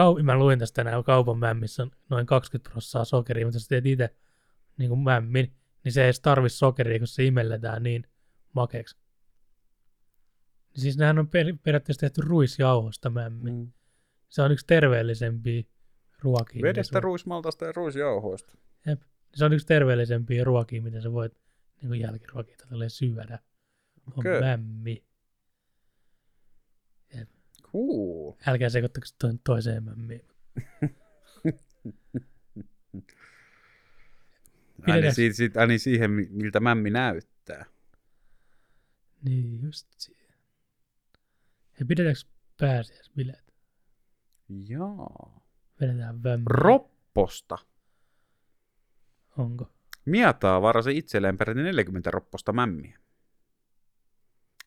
Kau- mä luin tästä tänään, kaupan mämmissä on noin kaksikymmentä prosenttia sokeria, mutta jos teet itse niin mämmin, niin se ei edes tarvitse sokeria, kun se imelletään niin makeaksi. Siis nämähän on per- periaatteessa tehty ruisjauhosta mämmin. Mm. Se on yksi terveellisempiä ruokia. Vedestä, ruismaltaista ja ruisjauhoista. Jep. Se on yksi terveellisempiä ruokia, mitä sä voit niin jälkiruokia syödä. On okay. Mämmi. Cool. Älkää sekoittako toiseen mämmiin. Aini, si- si- aini siihen, miltä mämmi näyttää. Niin, just siihen. Ja pidetäänkö pääsiäisbileet? Jaa. Vedetään vämmiä. Ropposta. Onko? Mietaa varasi itselleen peräti neljäkymmentä ropposta mämmiä.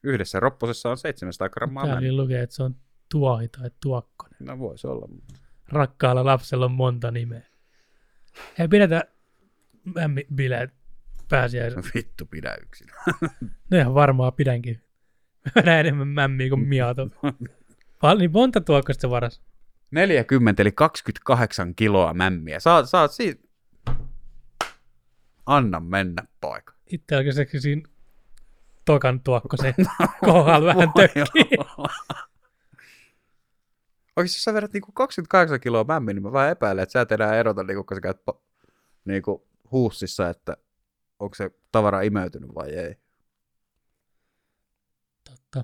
Yhdessä ropposessa on seitsemänsataa grammaa. Täällä lukee, että se on tuohi tai tuokkonen. No voisi olla. Rakkaalla lapsella on monta nimeä. Hei, pidetään bileet pääsiäisen. Vittu, pidä yksin. No ihan varmaan pidänkin. Mä näen enemmän mämmiä kuin Mieto. Niin monta tuokkosta se varas? neljäkymmentä eli kaksikymmentäkahdeksan kiloa mämmiä. Saat, saat siitä. Anna mennä, poika. Itse oikeastaan siinä... Tokan tuokko se kohdalla vähän tökkii. Oikeasti jos sä vedät niinku kaksikymmentäkahdeksan kiloa mämmin, niin mä vähän epäilen, että sä et enää erota, niin kun sä käyt po- niinku huussissa, että onko se tavara imeytynyt vai ei. Totta.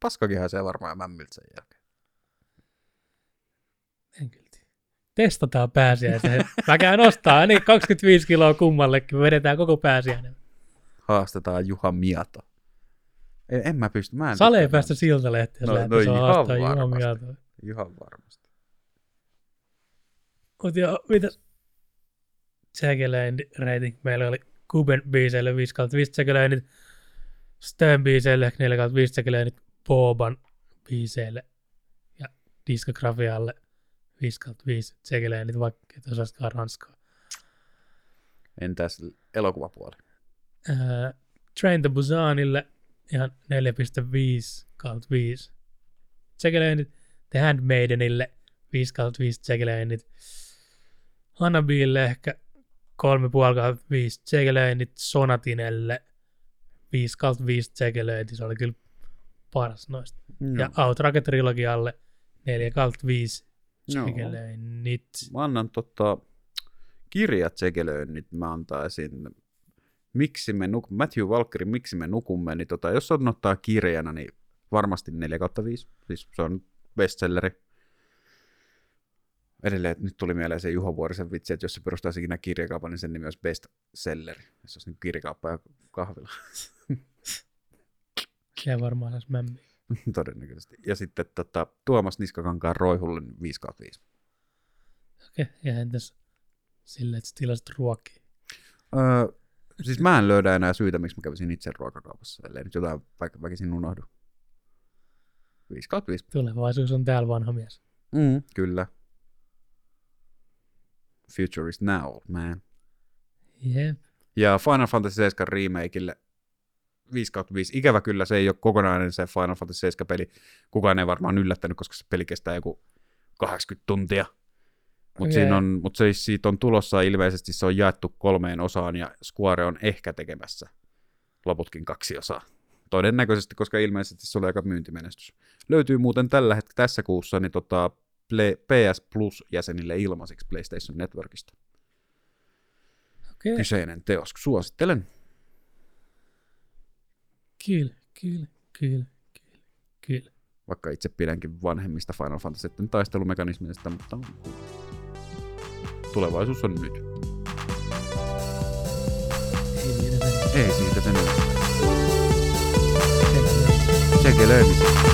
Paskakinhan se varmaan mämmiltä sen jälkeen. En kyllä tiedä. Testataan pääsiäisen. Mä käyn ostaa ainakin kaksikymmentäviisi kiloa kummallekin. Me vedetään koko pääsiäinen. Haastetaan Juha Mieto. En, en mä pysty. Mä en Sale ei päästä Siltalehteen. No, no ihan varmasti. Ihan varmasti. Mut joo, mitäs? Tsekeläin rating. Meillä oli Kuben biiseille viisi kautta viisi tsekeläinit. Stön biiseille neljä kautta viisi tsekeläinit. Booban biiseille ja diskografialle viisi kautta viisi tsekeläinit, vaikka et osaisikaan ranskaa. Entäs elokuvapuoli? Äh, Train to Busanille ihan neljä pilkku viisi kautta viisi tsekeleinit, The Handmaidenille viisi kautta viisi tsekeleinit, Hana-bille ehkä kolme pilkku viisi kautta viisi tsekeleinit, Sonatinelle viisi kautta viisi tsekeleinit, se oli kyllä paras noista. No. Ja Outrake-trilogialle neljä kautta viisi tsekeleinit. No. Mä annan tota kirjat tsekeleinit, mä antaisin... Miksi me nuk- Matthew Walker, miksi me nukumme, niin tota, jos on ottaa kirjana, niin varmasti neljä kautta viisi. Siis se on bestselleri. Edelleen nyt tuli mieleen se Juho Vuorisen vitsi, että jos se perustaisi ikinä kirjakaupan, niin sen nimi olisi bestselleri. Se olisi niin kirjakauppa ja kahvila. Se varmaan olisi mämmiä. Todennäköisesti. Ja sitten tota, Tuomas Niskakankaan Roihulle niin viisi kautta viisi. Okei, okay. Ja entäs silleen, että tilasit ruokia? Öö, Siis mä en löydä enää syytä, miksi mä kävisin itse ruokakaupassa, ellei nyt jotain vaikka väkisin unohdu. viisi kautta viisi. Tulevaisuus on täällä vanha mies. Mm, kyllä. Future is now, old man. Yep. Ja Final Fantasy seitsemän remakeille viisi kautta viisi. Ikävä kyllä se ei ole kokonainen se Final Fantasy seitsemän peli. Kukaan ei varmaan yllättänyt, koska se peli kestää joku kahdeksankymmentä tuntia. Mutta okay. mut se, siitä on tulossa ilmeisesti, se on jaettu kolmeen osaan ja Square on ehkä tekemässä loputkin kaksi osaa. Todennäköisesti, koska ilmeisesti se oli aika myyntimenestys. Löytyy muuten tällä hetkellä tässä kuussa niin tota, play, P S Plus-jäsenille ilmaisiksi PlayStation Networkista. Okay. Kyseinen teos. Suosittelen. Kyllä, kyllä, kyllä, kyllä, kyllä. Vaikka itse pidänkin vanhemmista Final Fantasyn taistelumekanismeista, mutta... Tulevaisuus on nyt. Ei siitä sen. Ei siitä sen. Tsekelöimisessä.